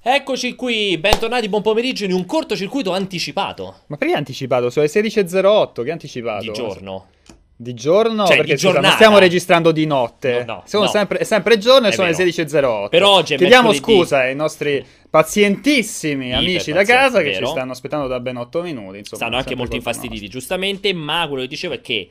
Eccoci qui, bentornati, buon pomeriggio in un cortocircuito anticipato. Ma perché anticipato? Sono le 16.08, che anticipato? Di giorno. Di giorno? Cioè, perché scusa, non stiamo registrando di notte. No. Sempre, è sempre giorno e sono le 16.08. Per oggi è chiediamo mercoledì. Scusa ai nostri pazientissimi amici da casa che ci stanno aspettando da ben 8 minuti. Insomma, stanno anche molto infastiditi, giustamente, ma quello che dicevo è che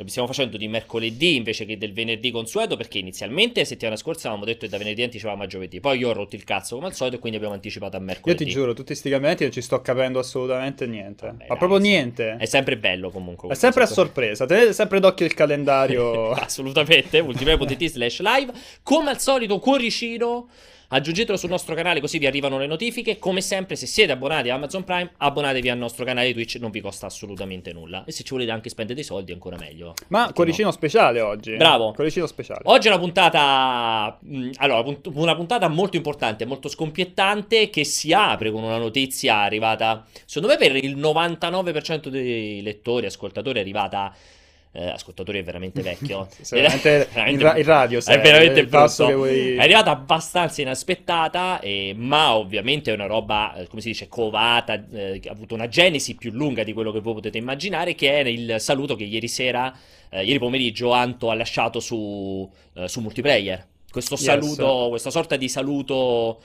lo stiamo facendo di mercoledì invece che del venerdì consueto, perché inizialmente settimana scorsa avevamo detto che da venerdì anticipavamo a giovedì, poi io ho rotto il cazzo come al solito e quindi abbiamo anticipato a mercoledì. Io ti giuro, tutti sti cambiamenti non ci sto capendo assolutamente niente. Vabbè, ma proprio niente. È sempre bello comunque. È sempre a sorpresa, tenete sempre d'occhio il calendario. Assolutamente, multiplayer.it/live. Come al solito cuoricino, aggiungetelo sul nostro canale così vi arrivano le notifiche. Come sempre, se siete abbonati a Amazon Prime, abbonatevi al nostro canale Twitch, non vi costa assolutamente nulla. E se ci volete anche spendere dei soldi, ancora meglio. Ma cuoricino speciale oggi. Bravo. Cuoricino speciale. Oggi è una puntata, allora, una puntata molto importante, molto scoppiettante, che si apre con una notizia arrivata, secondo me per il 99% dei lettori, ascoltatori, è arrivata. Ascoltatore è veramente vecchio. veramente il radio è veramente il passo che vuoi... È arrivata abbastanza inaspettata, ma ovviamente è una roba, come si dice, covata, ha avuto una genesi più lunga di quello che voi potete immaginare, che è il saluto che ieri pomeriggio Anto ha lasciato su Multiplayer. Questo saluto, questa sorta di saluto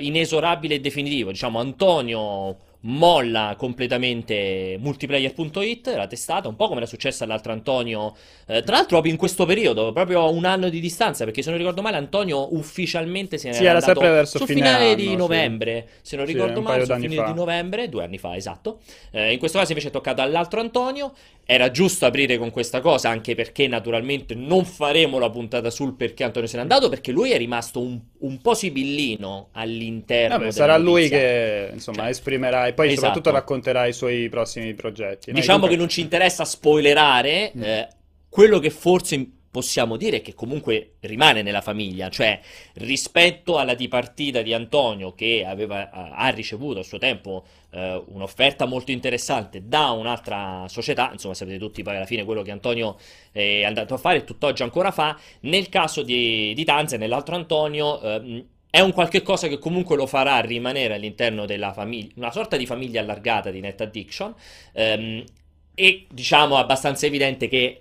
inesorabile e definitivo. Diciamo, Antonio molla completamente Multiplayer.it, la testata, un po' come era successo all'altro Antonio, tra l'altro proprio in questo periodo, proprio a un anno di distanza, perché se non ricordo male Antonio ufficialmente se ne era andato verso finale di novembre, se non ricordo male, fine di novembre, 2 anni fa, esatto. In questo caso invece è toccato all'altro Antonio. Era giusto aprire con questa cosa, anche perché naturalmente non faremo la puntata sul perché Antonio se n'è andato, perché lui è rimasto un po' sibillino all'interno. Vabbè, sarà notizia. Lui che insomma, cioè, esprimerà. Poi soprattutto racconterà i suoi prossimi progetti. Diciamo che non ci interessa spoilerare, quello che forse possiamo dire è che comunque rimane nella famiglia, cioè rispetto alla dipartita di Antonio, che ha ricevuto a suo tempo un'offerta molto interessante da un'altra società, insomma sapete tutti poi alla fine quello che Antonio è andato a fare e tutt'oggi ancora fa, nel caso di Tanzan e l'altro Antonio... è un qualche cosa che comunque lo farà rimanere all'interno della famiglia, una sorta di famiglia allargata di Net Addiction, e diciamo abbastanza evidente che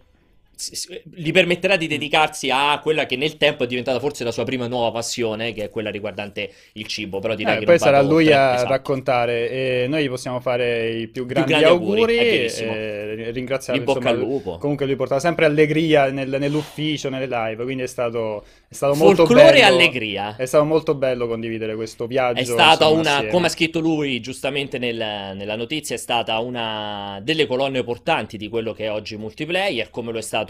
gli permetterà di dedicarsi a quella che nel tempo è diventata forse la sua prima nuova passione, che è quella riguardante il cibo. Però direi che poi sarà lui a raccontare, e noi gli possiamo fare i più grandi auguri e ringraziarlo, in bocca al lupo. Comunque lui portava sempre allegria nell'ufficio, nelle live, quindi è stato molto bello, folklore e allegria. È stato molto bello condividere questo viaggio, è stata una, come ha scritto lui giustamente nella notizia, è stata una delle colonne portanti di quello che è oggi Multiplayer, come lo è stato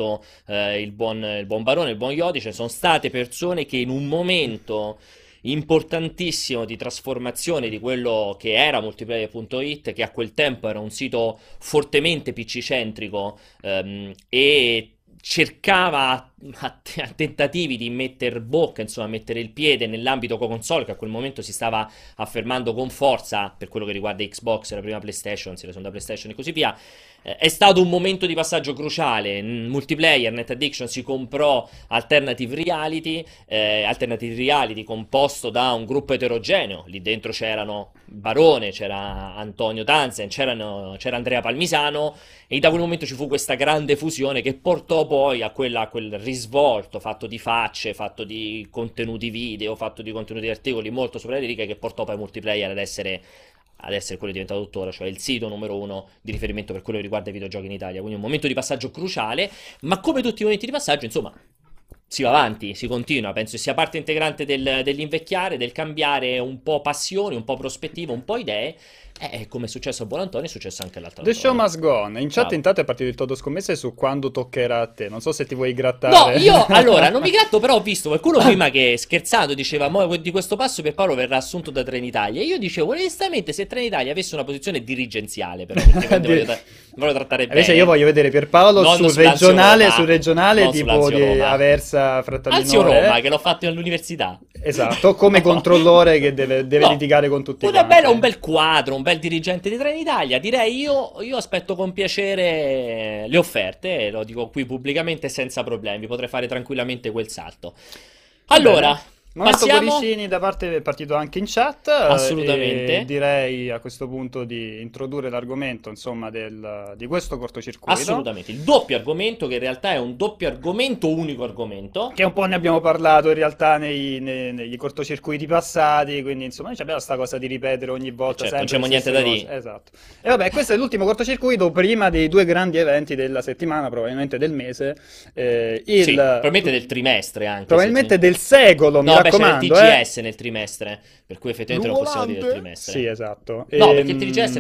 il buon Barone, il buon Iodice. Sono state persone che in un momento importantissimo di trasformazione di quello che era Multiplayer.it, che a quel tempo era un sito fortemente PC centrico, e cercava a tentativi di mettere bocca, insomma mettere il piede nell'ambito console, che a quel momento si stava affermando con forza per quello che riguarda Xbox, la prima PlayStation, la seconda PlayStation e così via. È stato un momento di passaggio cruciale. Multiplayer, Net Addiction si comprò Alternative Reality, composto da un gruppo eterogeneo. Lì dentro c'erano Barone, c'era Antonio Tanzan, c'era Andrea Palmisano, e da quel momento ci fu questa grande fusione che portò poi a quel risvolto fatto di facce, fatto di contenuti video, fatto di contenuti articoli molto sopra le righe, che portò poi Multiplayer ad essere quello che è diventato tuttora, cioè il sito numero uno di riferimento per quello che riguarda i videogiochi in Italia. Quindi un momento di passaggio cruciale, ma come tutti i momenti di passaggio, insomma, si va avanti, si continua. Penso sia parte integrante dell'invecchiare, del cambiare un po' passioni, un po' prospettive, un po' idee. Come è successo a Buon Antonio, è successo anche all'altro. The Show Must Go On. In chat intanto è partito il Toto Scommesse su quando toccherà a te. Non so se ti vuoi grattare. No, io allora non mi gratto, però ho visto qualcuno prima che scherzando diceva di questo passo per Paolo verrà assunto da Trenitalia. Io dicevo onestamente, se Trenitalia avesse una posizione dirigenziale, però voglio trattare bene. Invece io voglio vedere Pierpaolo sul regionale tipo di Aversa Frattamino Roma, che l'ho fatto all'università. Esatto, come controllore che deve litigare con tutti i quanti. Un bel quadro, un bel dirigente di Trenitalia, direi. Io aspetto con piacere le offerte, lo dico qui pubblicamente senza problemi, potrei fare tranquillamente quel salto. Allora, Molto cuoricini da parte, è partito anche in chat. Assolutamente. E direi a questo punto di introdurre l'argomento, insomma, di questo cortocircuito. Assolutamente, il doppio argomento, che in realtà è un doppio argomento, unico argomento. Che un po' ne abbiamo parlato in realtà negli cortocircuiti passati, quindi insomma non abbiamo sta cosa di ripetere ogni volta. Certo, non c'è niente da dire. Esatto. E vabbè, questo è l'ultimo cortocircuito prima dei due grandi eventi della settimana, probabilmente del mese. Sì, probabilmente del trimestre anche. Probabilmente del secolo, no, mi raccomando. No, c'è il TGS nel trimestre, per cui effettivamente non possiamo dire del trimestre. Sì, esatto. No, perché il TGS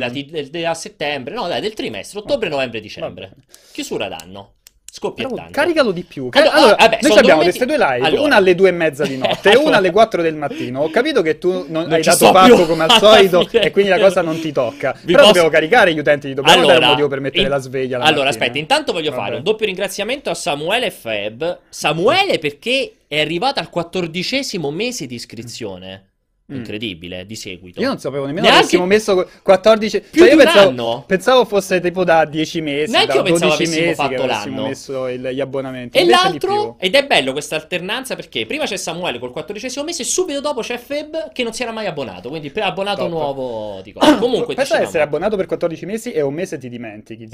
è a settembre, no dai, del trimestre, ottobre, novembre, dicembre. Chiusura d'anno. Scoppiettante. Caricalo di più. Allora, vabbè, noi abbiamo queste due live, allora, una alle 2:30 di notte e una alle 4 del mattino. Ho capito che tu non hai dato patto come al solito e quindi la cosa non ti tocca. Però dobbiamo caricare gli utenti, dobbiamo dare un motivo per mettere la sveglia la mattina. Aspetta, intanto voglio fare un doppio ringraziamento a Samuele Feb. Samuele, perché è arrivata al 14° mese di iscrizione. Incredibile, di seguito. Io non sapevo nemmeno che avessimo messo 14. Più cioè, io pensavo fosse tipo da 10 mesi. Neanche io pensavo avessimo fatto l'anno. Messo gli abbonamenti. E l'altro, ed è bello questa alternanza, perché prima c'è Samuele col 14° mese e subito dopo c'è Feb che non si era mai abbonato. Quindi abbonato top. Nuovo di cosa. Comunque pensa di essere abbonato per 14 mesi e un mese ti dimentichi.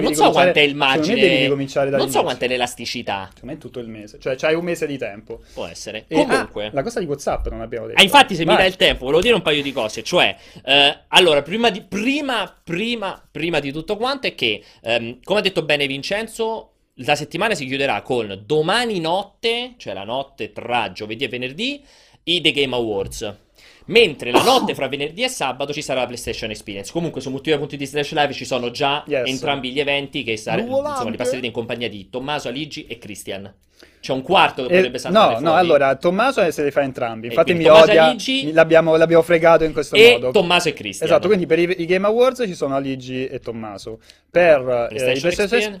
Non so quant'è il margine. Devi ricominciare da non so quant'è l'elasticità. Secondo me è tutto il mese. Cioè c'hai un mese di tempo. Può essere. Comunque la cosa di WhatsApp non abbiamo detto. Infatti, se mi dai il tempo, volevo dire un paio di cose. Cioè, allora, prima di tutto quanto è che, come ha detto bene Vincenzo, la settimana si chiuderà con domani notte, cioè la notte tra giovedì e venerdì, i The Game Awards. Mentre la notte fra venerdì e sabato ci sarà la PlayStation Experience. Comunque su multiplayer.it/live ci sono già entrambi gli eventi che insomma, li passerete in compagnia di Tommaso, Aligi e Christian. C'è un quarto che potrebbe saltare fuori. No, allora Tommaso se li fa entrambi. Infatti mi odia, Aligi... l'abbiamo fregato in questo modo. Tommaso e Christian. Esatto, quindi per i Game Awards ci sono Aligi e Tommaso. Per PlayStation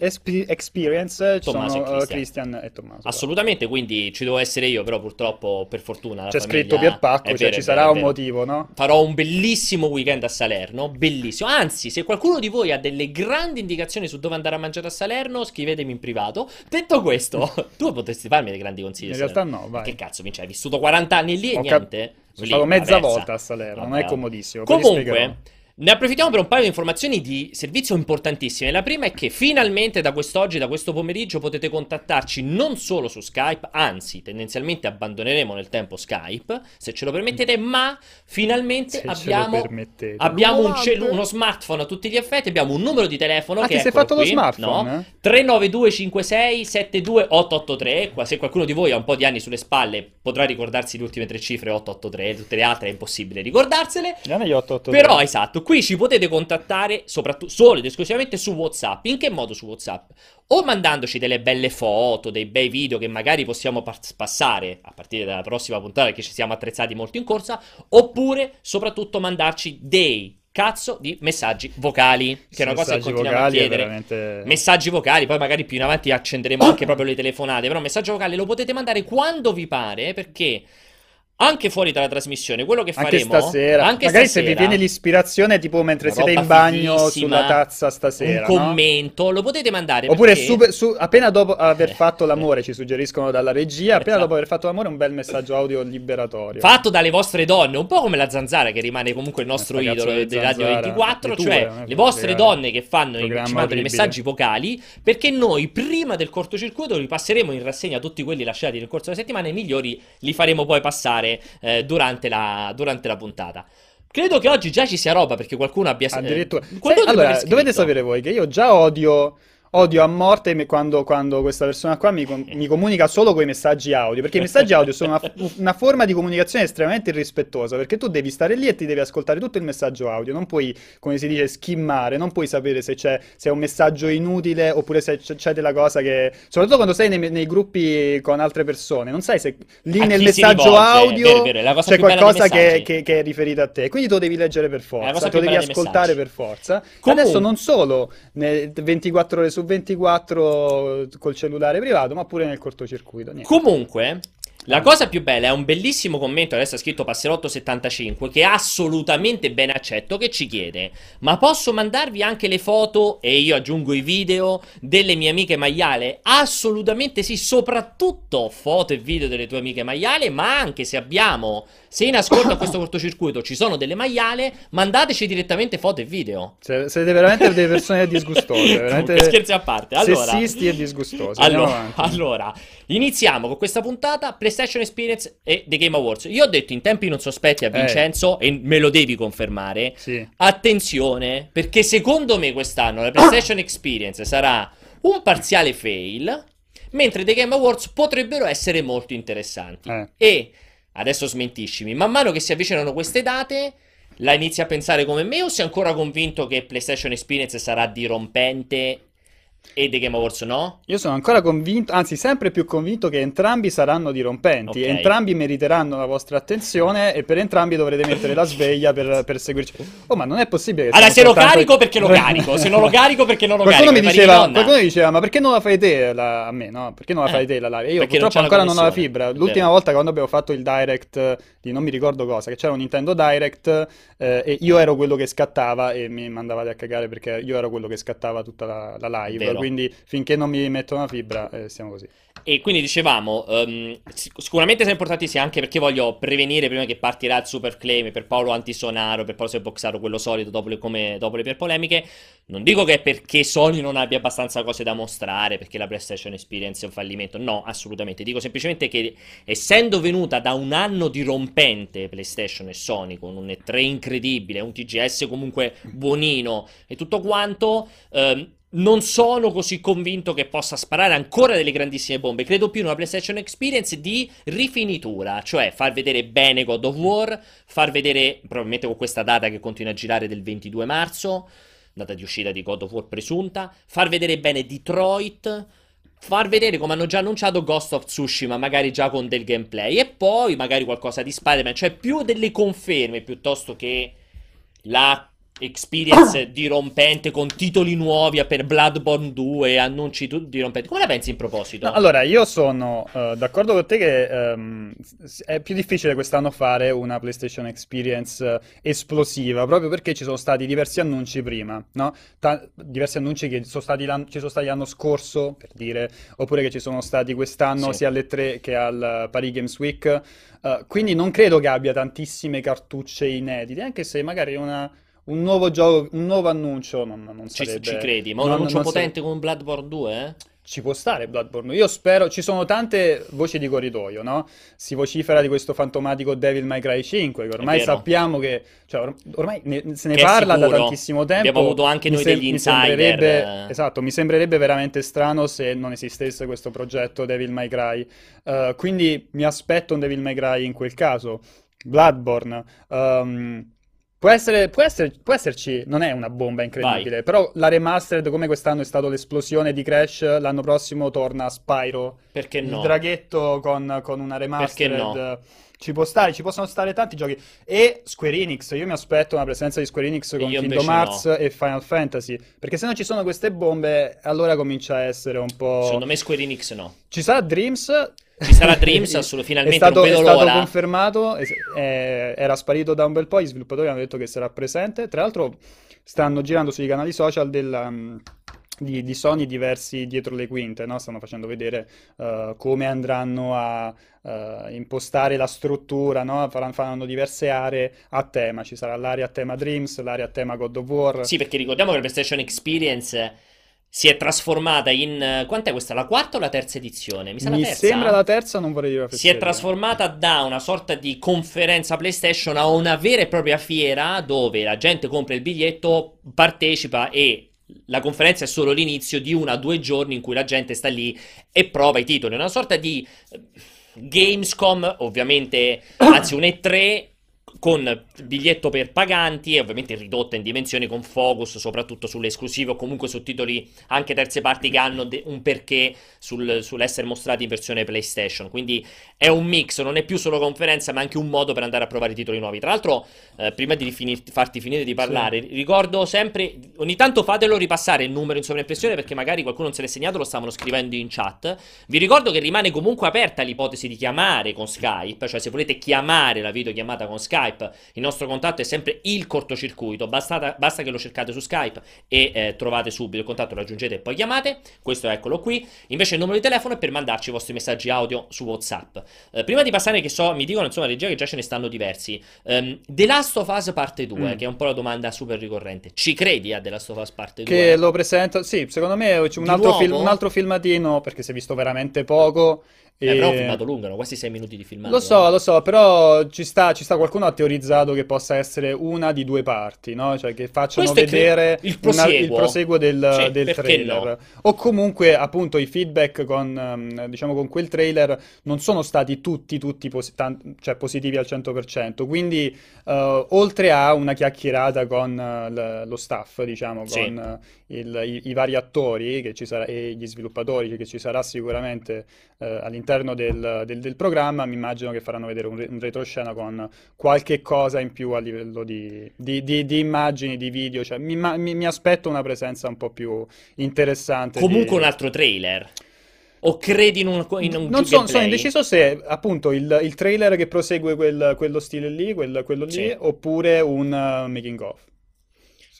Experience ci sono Christian e Tommaso. Assolutamente, quindi ci devo essere io, però purtroppo per fortuna c'è scritto Pierpacco, cioè ci sarà un motivo, no? Farò un bellissimo weekend a Salerno, bellissimo. Anzi, se qualcuno di voi ha delle grandi indicazioni su dove andare a mangiare a Salerno, scrivetemi in privato. Detto questo, tu potresti farmi dei grandi consigli. In realtà no, vai. Che cazzo, Vince, hai vissuto 40 anni lì e niente? Sono stato mezza volta a Salerno, non è comodissimo. Comunque, ne approfittiamo per un paio di informazioni di servizio importantissime. La prima è che finalmente da quest'oggi, da questo pomeriggio, potete contattarci non solo su Skype, anzi tendenzialmente abbandoneremo nel tempo Skype, se ce lo permettete, ma finalmente abbiamo uno smartphone a tutti gli effetti, abbiamo un numero di telefono che ti sei fatto qui, lo smartphone? No? 392 56 72883. Se qualcuno di voi ha un po' di anni sulle spalle potrà ricordarsi le ultime tre cifre 883, tutte le altre è impossibile ricordarsele. Non è gli 883. Però esatto, qui ci potete contattare soprattutto solo ed esclusivamente su WhatsApp. In che modo su WhatsApp? O mandandoci delle belle foto, dei bei video che magari possiamo passare a partire dalla prossima puntata, che ci siamo attrezzati molto in corsa, oppure soprattutto mandarci dei cazzo di messaggi vocali, che è una cosa che continuiamo a chiedere. Veramente... messaggi vocali, poi magari più in avanti accenderemo anche proprio le telefonate, però messaggio vocale lo potete mandare quando vi pare, perché... anche fuori dalla trasmissione, quello che faremo anche stasera, magari se vi viene l'ispirazione, tipo mentre siete in bagno sulla tazza stasera, un commento, no? Lo potete mandare, oppure perché... appena dopo aver fatto l'amore, ci suggeriscono dalla regia, appena dopo aver fatto l'amore un bel messaggio audio liberatorio fatto dalle vostre donne, un po' come la Zanzara, che rimane comunque il nostro idolo di Radio 24, cioè le vostre donne che fanno i messaggi vocali, perché noi prima del cortocircuito li passeremo in rassegna tutti quelli lasciati nel corso della settimana, e i migliori li faremo poi passare durante la puntata. Credo che oggi già ci sia roba, perché qualcuno abbia addirittura... allora, dovete sapere voi che io già odio a morte quando questa persona qua mi comunica solo con i messaggi audio, perché i messaggi audio sono una forma di comunicazione estremamente irrispettosa, perché tu devi stare lì e ti devi ascoltare tutto il messaggio audio, non puoi, come si dice, skimmare, non puoi sapere se è un messaggio inutile oppure se c'è della cosa che... soprattutto quando sei nei gruppi con altre persone, non sai se lì nel messaggio audio c'è qualcosa che è riferita a te, quindi tu lo devi leggere per forza, tu lo devi ascoltare per forza. Adesso non solo 24 ore su 24 col cellulare privato, ma pure nel cortocircuito. Niente. Comunque La cosa più bella è un bellissimo commento, adesso ha scritto Passerotto75, che assolutamente ben accetto, che ci chiede: ma posso mandarvi anche le foto, e io aggiungo i video, delle mie amiche maiale? Assolutamente sì, soprattutto foto e video delle tue amiche maiale, ma anche se abbiamo, se in ascolto a questo cortocircuito ci sono delle maiale, mandateci direttamente foto e video. Cioè, siete veramente delle persone disgustose, veramente. Scherzi a parte, allora, sessisti e disgustosi. Allora, iniziamo con questa puntata, PlayStation Experience e The Game Awards. Io ho detto in tempi non sospetti a Vincenzo, e me lo devi confermare, sì. Attenzione, perché secondo me quest'anno la PlayStation Experience sarà un parziale fail, mentre The Game Awards potrebbero essere molto interessanti. E adesso smentiscimi, man mano che si avvicinano queste date, la inizi a pensare come me, o sei ancora convinto che PlayStation Experience sarà dirompente e The Game Awards no? Io sono ancora convinto, anzi sempre più convinto, che entrambi saranno dirompenti, okay. Entrambi meriteranno la vostra attenzione e per entrambi dovrete mettere la sveglia per seguirci. Oh, ma non è possibile che... Allora, se lo carico perché lo carico, se non lo carico perché non lo carico. Qualcuno mi diceva ma perché non la fai te a me, no? Perché non la fai te la live? Io perché purtroppo non ancora non ho la fibra. L'ultima volta quando abbiamo fatto il direct di non mi ricordo cosa, che c'era un Nintendo Direct e io ero quello che scattava e mi mandavate a cagare perché io ero quello che scattava tutta la live. Vero. Quindi finché non mi metto una fibra siamo così. E quindi dicevamo sicuramente sono importantissimi, anche perché voglio prevenire prima che partirà il super claim per Paolo Antisonaro, per Paolo Seboxaro, quello solito dopo le perpolemiche. Non dico che è perché Sony non abbia abbastanza cose da mostrare, perché la PlayStation Experience è un fallimento, no, assolutamente. Dico semplicemente che, essendo venuta da un anno dirompente PlayStation e Sony, con un E3 incredibile, un TGS comunque buonino e tutto quanto, non sono così convinto che possa sparare ancora delle grandissime bombe. Credo più in una PlayStation Experience di rifinitura, cioè far vedere bene God of War, far vedere, probabilmente con questa data che continua a girare del 22 marzo, data di uscita di God of War presunta, far vedere bene Detroit, far vedere, come hanno già annunciato, Ghost of Tsushima, magari già con del gameplay, e poi magari qualcosa di Spider-Man, cioè più delle conferme piuttosto che la Experience dirompente con titoli nuovi per Bloodborne 2, annunci dirompenti. Come la pensi in proposito? No, allora, io sono d'accordo con te che è più difficile quest'anno fare una PlayStation Experience esplosiva, proprio perché ci sono stati diversi annunci prima, no? Diversi annunci che ci sono stati l'anno scorso, per dire, oppure che ci sono stati quest'anno, sì, sia alle 3 che al Paris Games Week. Quindi non credo che abbia tantissime cartucce inedite, anche se magari un nuovo gioco, un nuovo annuncio non sarebbe... Ci credi? Ma un annuncio potente come Bloodborne 2, eh? Ci può stare Bloodborne. Io spero, ci sono tante voci di corridoio, no? Si vocifera di questo fantomatico Devil May Cry 5, che ormai sappiamo che... Cioè, ormai se ne parla da tantissimo tempo. Abbiamo avuto anche noi degli insider. Esatto, mi sembrerebbe veramente strano se non esistesse questo progetto Devil May Cry. Quindi mi aspetto un Devil May Cry in quel caso. Bloodborne... Può esserci, non è una bomba incredibile, però la remastered, come quest'anno è stato l'esplosione di Crash, l'anno prossimo torna Spyro. Perché no? Il draghetto con una remastered. Perché no? Ci può stare, ci possono stare tanti giochi. E Square Enix, io mi aspetto una presenza di Square Enix con Kingdom Hearts e Final Fantasy, perché se non ci sono queste bombe, allora comincia a essere un po'... Secondo me Square Enix no. Ci sarà Dreams... Ci sarà Dreams, finalmente è stato confermato, era sparito da un bel po', gli sviluppatori hanno detto che sarà presente. Tra l'altro stanno girando sui canali social di Sony diversi dietro le quinte, no? Stanno facendo vedere come andranno a impostare la struttura, no? Faranno diverse aree a tema, ci sarà l'area a tema Dreams, l'area a tema God of War. Sì, perché ricordiamo che la PlayStation Experience... si è trasformata in... Quant'è questa? La quarta o la terza edizione? Mi sembra la terza, non vorrei dire. Si è trasformata da una sorta di conferenza PlayStation a una vera e propria fiera dove la gente compra il biglietto, partecipa, e la conferenza è solo l'inizio di 1 o 2 giorni in cui la gente sta lì e prova i titoli. Una sorta di Gamescom, ovviamente, anzi un E3... con biglietto per paganti e ovviamente ridotta in dimensioni, con focus soprattutto sulle esclusive o comunque su titoli anche terze parti che hanno un perché sull'essere mostrati in versione PlayStation. Quindi è un mix, non è più solo conferenza ma anche un modo per andare a provare i titoli nuovi. Tra l'altro prima di farti finire di parlare, sì, ricordo sempre, ogni tanto fatelo ripassare il numero in sovraimpressione perché magari qualcuno non se l'è segnato, lo stavano scrivendo in chat. Vi ricordo che rimane comunque aperta l'ipotesi di chiamare con Skype, cioè se volete chiamare la videochiamata con Skype, il nostro contatto è sempre il cortocircuito, basta che lo cercate su Skype e trovate subito il contatto, lo aggiungete e poi chiamate. Questo eccolo qui. Invece il numero di telefono è per mandarci i vostri messaggi audio su WhatsApp. Prima di passare, che so, mi dicono insomma regia che già ce ne stanno diversi, The Last of Us parte 2, che è un po' la domanda super ricorrente. Ci credi a The Last of Us parte 2? Che lo presento? Sì, secondo me un altro filmatino, perché si è visto veramente poco. Però ho filmato lungo, no? Quasi 6 minuti di filmato. Lo so, però ci sta qualcuno ha teorizzato che possa essere una di due parti, no? Cioè che facciano vedere il proseguo del trailer. No? O comunque, appunto, i feedback con quel trailer non sono stati tutti positivi al 100%, quindi oltre a una chiacchierata con lo staff, diciamo, sì, con i vari attori che ci sarà, e gli sviluppatori che ci sarà sicuramente all'interno del programma, mi immagino che faranno vedere un retroscena con qualche cosa in più a livello di immagini, di video, cioè mi aspetto una presenza un po' più interessante. Comunque un altro trailer? O credi in un non so, sono indeciso se appunto il trailer che prosegue quello stile lì, quello lì, sì, oppure un making of.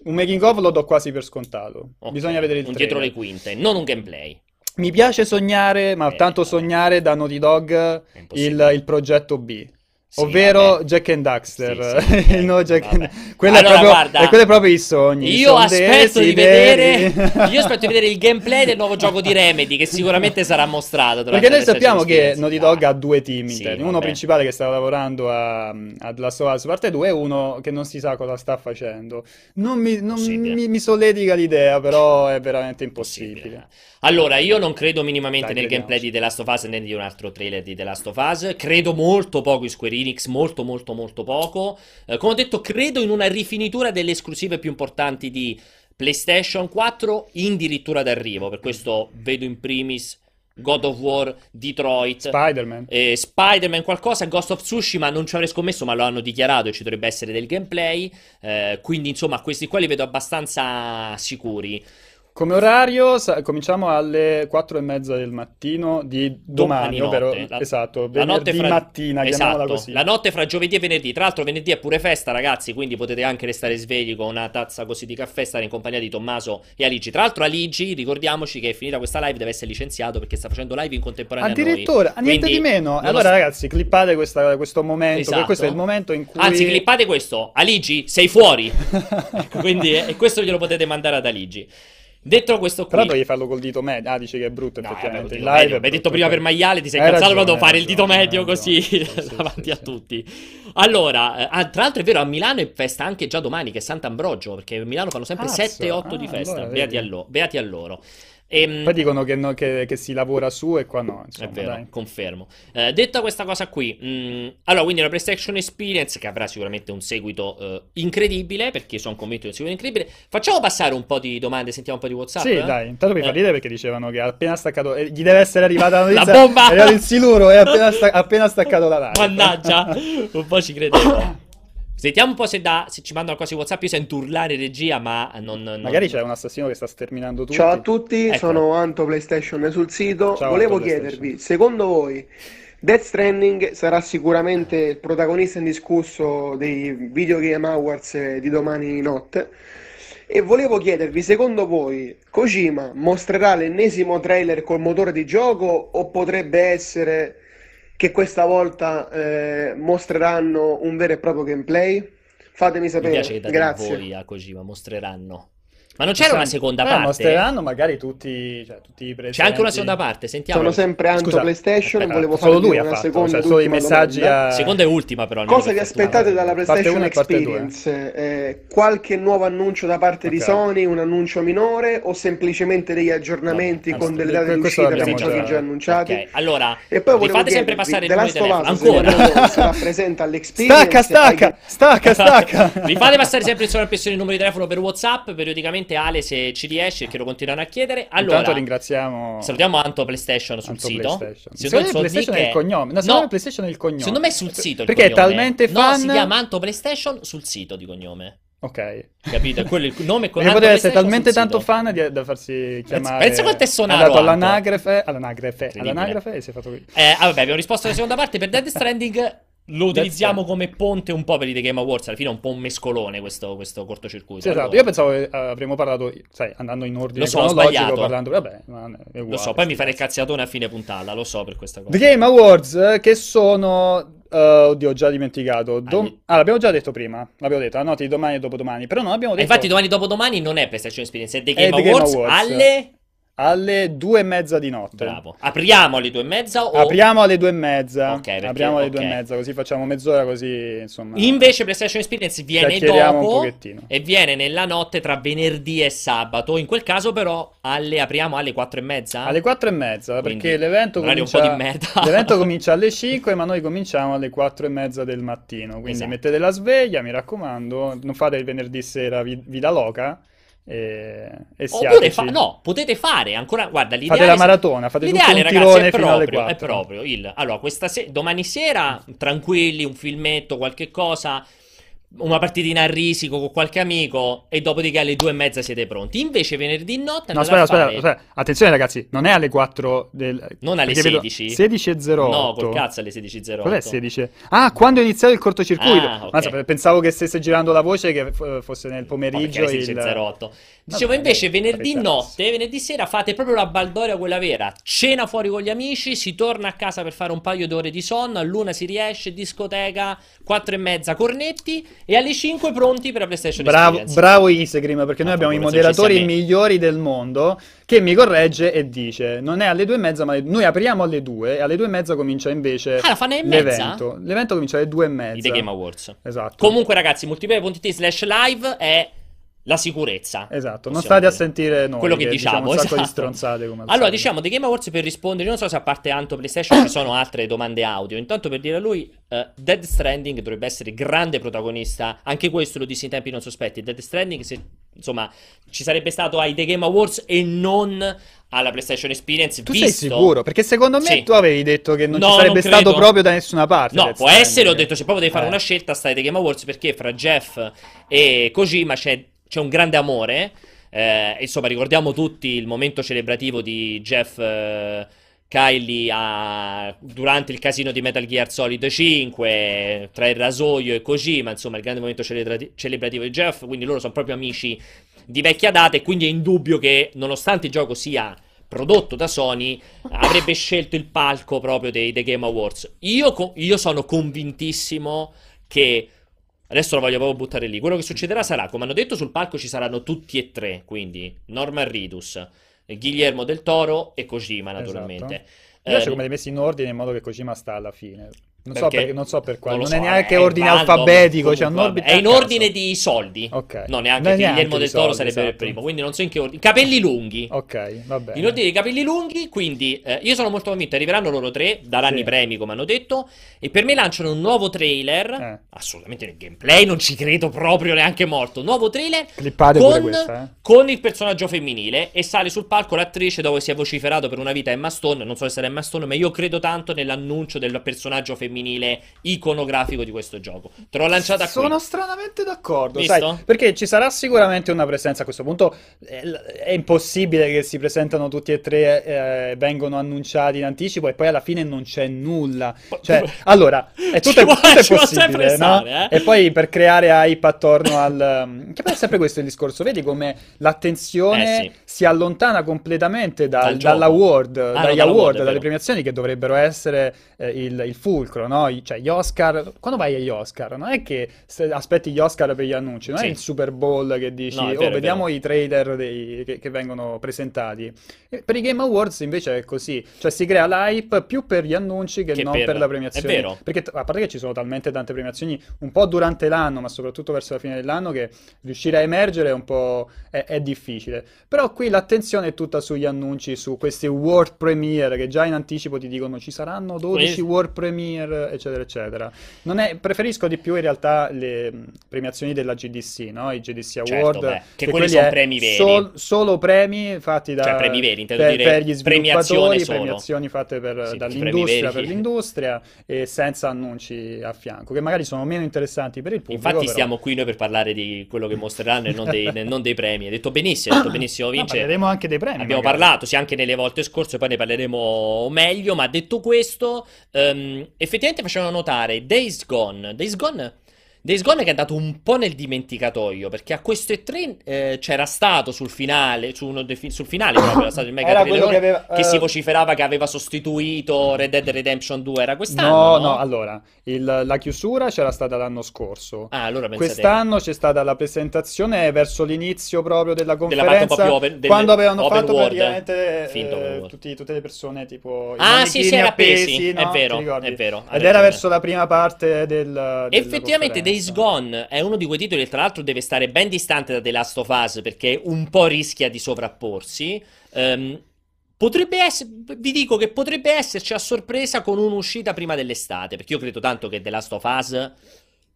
Un making of lo do quasi per scontato, okay. Bisogna vedere il trailer. Dietro le quinte, non un gameplay. Mi piace sognare, ma tanto sognare da Naughty Dog il progetto B, sì, ovvero Jack and Daxter. Sì. Il nuovo Jack and... quello è proprio i sogni. Io aspetto di vedere il gameplay del nuovo gioco di Remedy, che sicuramente sarà mostrato. Perché noi sappiamo che Naughty Dog ha due team interni, uno principale che sta lavorando a The Last of Us parte 2 e uno che non si sa cosa sta facendo. Non mi solletiga l'idea, però è veramente impossibile. Allora, io non credo minimamente nel gameplay di The Last of Us né di un altro trailer di The Last of Us. Credo molto poco in Square Enix, molto poco. Come ho detto, credo in una rifinitura delle esclusive più importanti di PlayStation 4 in dirittura d'arrivo. Per questo vedo in primis God of War, Detroit, Spider-Man qualcosa, Ghost of Tsushima non ci avrei scommesso, ma lo hanno dichiarato e ci dovrebbe essere del gameplay. Quindi insomma questi qua li vedo abbastanza sicuri. Come orario cominciamo alle 4:30 del mattino di domani, ovvero la notte fra giovedì e venerdì. Tra l'altro venerdì è pure festa, ragazzi, quindi potete anche restare svegli con una tazza così di caffè, stare in compagnia di Tommaso e Aligi. Tra l'altro Aligi, ricordiamoci che è finita questa live, deve essere licenziato perché sta facendo live in contemporanea addirittura, a noi. Niente quindi, di meno. Allora ragazzi, clippate questo momento, esatto, questo è il momento in cui... Anzi, clippate questo, Aligi sei fuori. Quindi e questo glielo potete mandare ad Aligi. Detto questo qui... Però devi farlo col dito medio. Ah, dici che è brutto, effettivamente. No, live hai detto prima per maiale, ti sei cazzato, ma devo fare il dito medio così davanti a tutti. Allora, tra l'altro è vero, a Milano è festa anche già domani, che è Sant'Ambrogio, perché a Milano fanno sempre 7-8 di festa. Allora, beati a loro. Poi dicono che si lavora su e qua no, insomma, è vero, dai, confermo. Detta questa cosa qui, allora quindi la PlayStation Experience che avrà sicuramente un seguito incredibile, perché sono convinto di un seguito incredibile. Facciamo passare un po' di domande, sentiamo un po' di WhatsApp. Sì, dai, intanto mi fa ridere perché dicevano che appena staccato gli deve essere arrivata la notizia, la bomba! È arrivato il siluro e appena staccato la live. Mannaggia, un po' ci credevo. Sentiamo un po' se ci mandano cose WhatsApp. Io sento urlare regia, ma non... Magari c'è un assassino che sta sterminando tutti. Ciao a tutti, ecco, sono Anto PlayStation sul sito. Ciao, volevo chiedervi, secondo voi Death Stranding sarà sicuramente il protagonista indiscusso dei Video Game Awards di domani notte? E volevo chiedervi, secondo voi Kojima mostrerà l'ennesimo trailer col motore di gioco o potrebbe essere... che questa volta mostreranno un vero e proprio gameplay? Fatemi sapere. Mi piace che date voi a Kojima, mostreranno. Ma non c'era una seconda parte? Mostreranno magari tutti, cioè, tutti i presenti. C'è anche una seconda parte, sentiamo. Sono sempre anti PlayStation, volevo fare solo lui una seconda, cioè, solo i messaggi a... seconda e ultima però. Cosa vi aspettate dalla PlayStation Experience? Qualche nuovo annuncio da parte di Sony, un annuncio minore o semplicemente degli aggiornamenti con delle date di uscita dei giochi già annunciati? Okay. Allora, e poi vi fate sempre passare il telefono ancora. Sarà presente all'Experience. Stacca. Vi fate passare sempre il numero di telefono per WhatsApp periodicamente. Ale, se ci riesce, che lo continuano a chiedere. Allora, intanto ringraziamo, salutiamo Anto PlayStation sul Anto sito. PlayStation. Secondo me PlayStation è il cognome. No, secondo me PlayStation è il cognome. Secondo me è sul sito. Perché cognome. È talmente fan. No, si chiama Anto PlayStation sul sito di cognome. Ok, capito? Quello il nome con potrebbe essere talmente tanto fan da farsi chiamare. Pensa quanto è sonato. È andato all'anagrafe e si è fatto qui. Vabbè, abbiamo risposto alla seconda parte per Death Stranding. Lo utilizziamo come ponte un po' per i The Game Awards. Alla fine è un po' un mescolone questo cortocircuito. Sì, esatto, allora. Io pensavo che avremmo parlato, sai, andando in ordine cronologico, parlando, vabbè, è uguale, lo so, poi mi farei cazziatone a fine puntata, lo so per questa cosa. The Game Awards, che sono... oddio, ho già dimenticato. L'abbiamo già detto prima. L'abbiamo detto, la nota di domani e dopodomani, però non abbiamo detto... Infatti domani e dopodomani non è PlayStation Experience, è The Game Awards alle 2:30 di notte. Bravo. Apriamo alle 2:30 o... Apriamo alle 2:30. Ok, perché, apriamo alle 2:30, così facciamo mezz'ora, così insomma. Invece PlayStation Experience viene dopo un e viene nella notte tra venerdì e sabato. In quel caso però apriamo alle 4:30. Alle 4:30, perché l'evento comincia un po' di merda. L'evento comincia alle 5, ma noi cominciamo alle 4:30 del mattino. Quindi mettete la sveglia, mi raccomando, non fate il venerdì sera vida loca. E oppure potete fare ancora, guarda, l'ideale, fate la maratona, fate tutto un tirone fino alle 4. È proprio il allora questa domani sera tranquilli, un filmetto, qualche cosa, una partitina a risico con qualche amico, e dopodiché alle 2:30 siete pronti. Invece venerdì notte aspetta, attenzione ragazzi, non è alle 4 del... non alle 16 16:08. No, col cazzo, alle 16:08. Cos'è 16? Ah, quando è iniziato il cortocircuito. Okay. Pensavo che stesse girando la voce, che fosse nel pomeriggio. 16:08. Dicevo, invece venerdì sera fate proprio la baldoria, quella vera, cena fuori con gli amici, si torna a casa per fare un paio d'ore di sonno, all'una si riesce, discoteca, 4:30 cornetti, e alle 5 pronti per la PlayStation Experience. Bravo Instagram, perché noi abbiamo i moderatori migliori del mondo, che mi corregge e dice non è alle 2:30, ma noi apriamo alle 2 e alle 2:30 comincia invece l'evento. L'evento comincia alle 2:30. The Game Awards. Esatto. Comunque ragazzi, multiplayer.it/live è la sicurezza. Esatto, non state a sentire noi quello che diciamo un sacco di stronzate come allora sempre. Diciamo The Game Awards, per rispondere, non so se a parte Anto PlayStation ci sono altre domande audio. Intanto per dire a lui, Death Stranding dovrebbe essere grande protagonista. Anche questo lo dissi in tempi non sospetti. Death Stranding, se insomma ci sarebbe stato ai The Game Awards e non alla PlayStation Experience. Tu sei sicuro? Perché secondo me tu avevi detto che non ci sarebbe stato proprio da nessuna parte. No, può essere, ho detto, se proprio devi fare una scelta, stai ai The Game Awards, perché fra Jeff e Kojima c'è un grande amore. Insomma, ricordiamo tutti il momento celebrativo di Jeff Keighley durante il casino di Metal Gear Solid 5, tra il rasoio e Kojima, insomma il grande momento celebrativo di Jeff. Quindi loro sono proprio amici di vecchia data, e quindi è indubbio che, nonostante il gioco sia prodotto da Sony, avrebbe scelto il palco proprio dei The Game Awards. Io sono convintissimo che... adesso lo voglio proprio buttare lì. Quello che succederà sarà, come hanno detto, sul palco ci saranno tutti e tre, quindi Norman Reedus, Guillermo del Toro e Kojima, naturalmente. Esatto. Mi piace come li hai messi in ordine, in modo che Kojima sta alla fine. Non so per quale. Non è neanche ordine alfabetico. Comunque, è in ordine di soldi. Okay. No, neanche Guillermo del Toro sarebbe il primo. Quindi non so in che ordine. Capelli lunghi. Ok, va bene. In ordine di capelli lunghi. Quindi io sono molto convinto. Arriveranno loro tre. Daranno i premi, come hanno detto. E per me lanciano un nuovo trailer. Assolutamente nel gameplay non ci credo proprio neanche morto. Nuovo trailer. Clippate pure questa, con il personaggio femminile. E sale sul palco l'attrice dove si è vociferato per una vita Emma Stone. Non so se sarà Emma Stone, ma io credo tanto nell'annuncio del personaggio femminile. Iconografico di questo gioco. Te l'ho lanciata qui. Sono stranamente d'accordo, sai, perché ci sarà sicuramente una presenza. A questo punto è impossibile che si presentano tutti e tre, vengono annunciati in anticipo e poi alla fine non c'è nulla. Cioè, allora, è tutto è possibile, no? E poi per creare hype attorno al... che poi è sempre questo il discorso. Vedi come l'attenzione si allontana completamente dagli award, dalle premiazioni che dovrebbero essere il fulcro, loro, no? Cioè gli Oscar, quando vai agli Oscar non è che aspetti gli Oscar per gli annunci, non sì. è il Super Bowl che dici no, vero, vediamo i trailer che vengono presentati. E per i Game Awards invece è così, cioè si crea l'hype più per gli annunci che non per la premiazione. È vero. Perché a parte che ci sono talmente tante premiazioni un po' durante l'anno, ma soprattutto verso la fine dell'anno, che riuscire a emergere è un po' è difficile. Però qui l'attenzione è tutta sugli annunci, su questi world premiere che già in anticipo ti dicono ci saranno 12 world premiere eccetera eccetera. Non è, preferisco di più in realtà le premiazioni della GDC, no? I GDC Award, certo, che quelli sono premi veri, solo premi fatti da, cioè premi veri intendo dire, per gli sviluppatori, solo premiazioni fatte per, sì, dall'industria per l'industria e senza annunci a fianco, che magari sono meno interessanti per il pubblico. Infatti però stiamo qui noi per parlare di quello che mostreranno e non dei premi. Hai detto benissimo, Vince. No, parleremo anche dei premi. Abbiamo parlato, sì, anche nelle volte scorse, poi ne parleremo meglio, ma detto questo, effettivamente facevano notare Days Gone che è andato un po' nel dimenticatoio, perché a questo E3 c'era stato sul finale, sul finale proprio, era stato il mega trailer che aveva, che si vociferava che aveva sostituito Red Dead Redemption 2, era quest'anno? No, allora, la chiusura c'era stata l'anno scorso. Ah, allora quest'anno c'è stata la presentazione verso l'inizio proprio della conferenza, della quando avevano fatto world, praticamente tutte le persone tipo i manichini appesi, no? È vero. Ed era verso la prima parte del effettivamente Days Gone è uno di quei titoli che tra l'altro deve stare ben distante da The Last of Us, perché un po' rischia di sovrapporsi. Potrebbe esserci a sorpresa con un'uscita prima dell'estate, perché io credo tanto che The Last of Us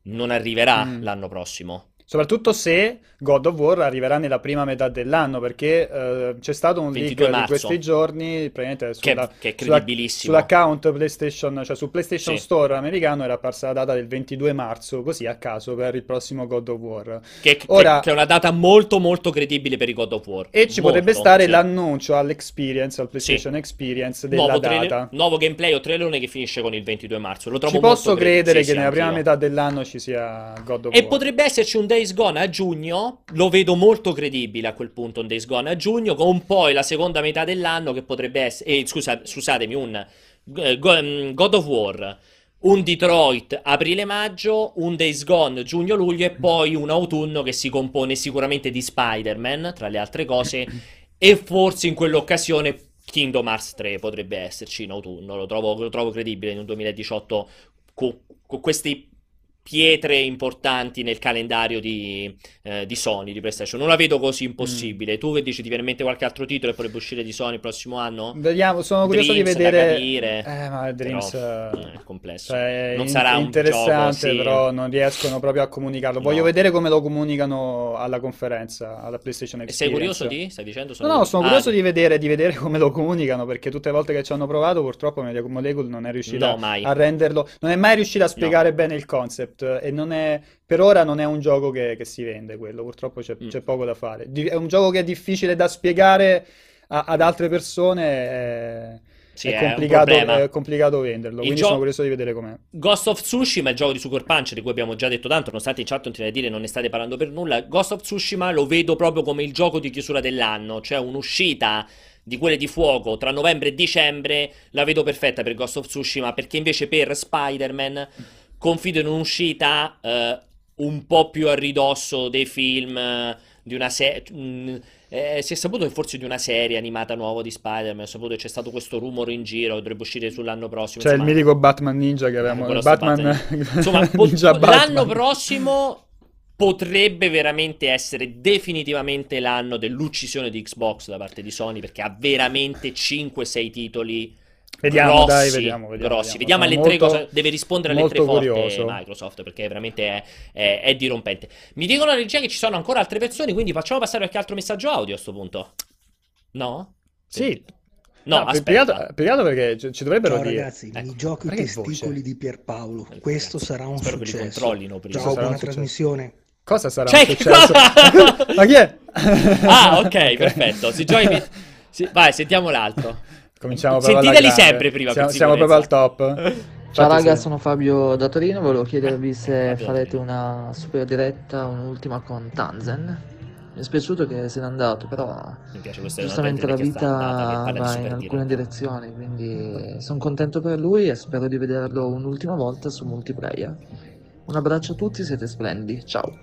non arriverà l'anno prossimo. Soprattutto se God of War arriverà nella prima metà dell'anno, perché c'è stato un leak di questi giorni praticamente che è credibilissimo. Sull'account PlayStation, cioè su PlayStation Store americano, era apparsa la data del 22 marzo, così a caso, per il prossimo God of War. Ora, che è una data molto molto credibile per i God of War. E ci potrebbe stare l'annuncio all'Experience, al PlayStation Experience della data. Nuovo gameplay o trailone che finisce con il 22 marzo. Lo trovo molto credibile. Ci posso credere che nella prima metà dell'anno ci sia God of War. E potrebbe esserci un Days Gone a giugno, lo vedo molto credibile a quel punto, un Days Gone a giugno, con poi la seconda metà dell'anno che potrebbe essere, un God of War, un Detroit aprile-maggio, un Days Gone giugno-luglio e poi un autunno che si compone sicuramente di Spider-Man, tra le altre cose, e forse in quell'occasione Kingdom Hearts 3 potrebbe esserci in autunno. Lo trovo credibile in un 2018 con questi pietre importanti nel calendario di Sony, di PlayStation. Non la vedo così impossibile. Tu che dici, ti viene in mente qualche altro titolo e potrebbe uscire di Sony il prossimo anno? Vediamo, sono curioso di vedere. Ma Dreams è complesso. Cioè, non sarà interessante, un gioco, però non riescono proprio a comunicarlo. Voglio vedere come lo comunicano alla conferenza, alla PlayStation Experience. E sei curioso di? Stai dicendo? Sono curioso di vedere come lo comunicano, perché tutte le volte che ci hanno provato, purtroppo Media Molecule non è riuscita a renderlo, non è mai riuscita a spiegare bene il concept. E non è, per ora non è un gioco che si vende, quello purtroppo c'è poco da fare. È un gioco che è difficile da spiegare ad altre persone, è complicato venderlo, quindi sono curioso di vedere com'è. Ghost of Tsushima, il gioco di Sucker Punch di cui abbiamo già detto tanto, nonostante in chat continuate a dire non ne state parlando per nulla, Ghost of Tsushima lo vedo proprio come il gioco di chiusura dell'anno, cioè un'uscita di quelle di fuoco tra novembre e dicembre la vedo perfetta per Ghost of Tsushima, perché invece per Spider-Man confido in un'uscita un po' più a ridosso dei film, di una serie. Si è saputo che forse di una serie animata nuova di Spider-Man, si è saputo che c'è stato questo rumore in giro, dovrebbe uscire sull'anno prossimo. Cioè insomma, il mitico Batman Ninja che avevamo. Insomma, l'anno prossimo potrebbe veramente essere definitivamente l'anno dell'uccisione di Xbox da parte di Sony, perché ha veramente 5-6 titoli. Vediamo alle tre cosa deve rispondere alle tre forti Microsoft, perché veramente è dirompente. Mi dicono la regia che ci sono ancora altre persone, quindi facciamo passare qualche altro messaggio audio a sto punto. No? Sì. No, aspetta. Spiegato perché ci dovrebbero dire. Ragazzi, mi gioco i testicoli di Pierpaolo. Questo sarà un successo. Spero che li controllino prima. Ciao, buona trasmissione. Cosa sarà un successo? Ma chi è? Ah, ok, perfetto. Vai, sentiamo l'altro. Cominciamo proprio sentiteli sempre prima. Siamo proprio al top. Ciao raga, sono Fabio da Torino. Volevo chiedervi se farete una super diretta, un'ultima con Tanzan. Mi è spiaciuto che se n'è andato, però giustamente la vita va in alcune direzioni, quindi sono contento per lui e spero di vederlo un'ultima volta su Multiplayer. Un abbraccio a tutti, siete splendidi, ciao.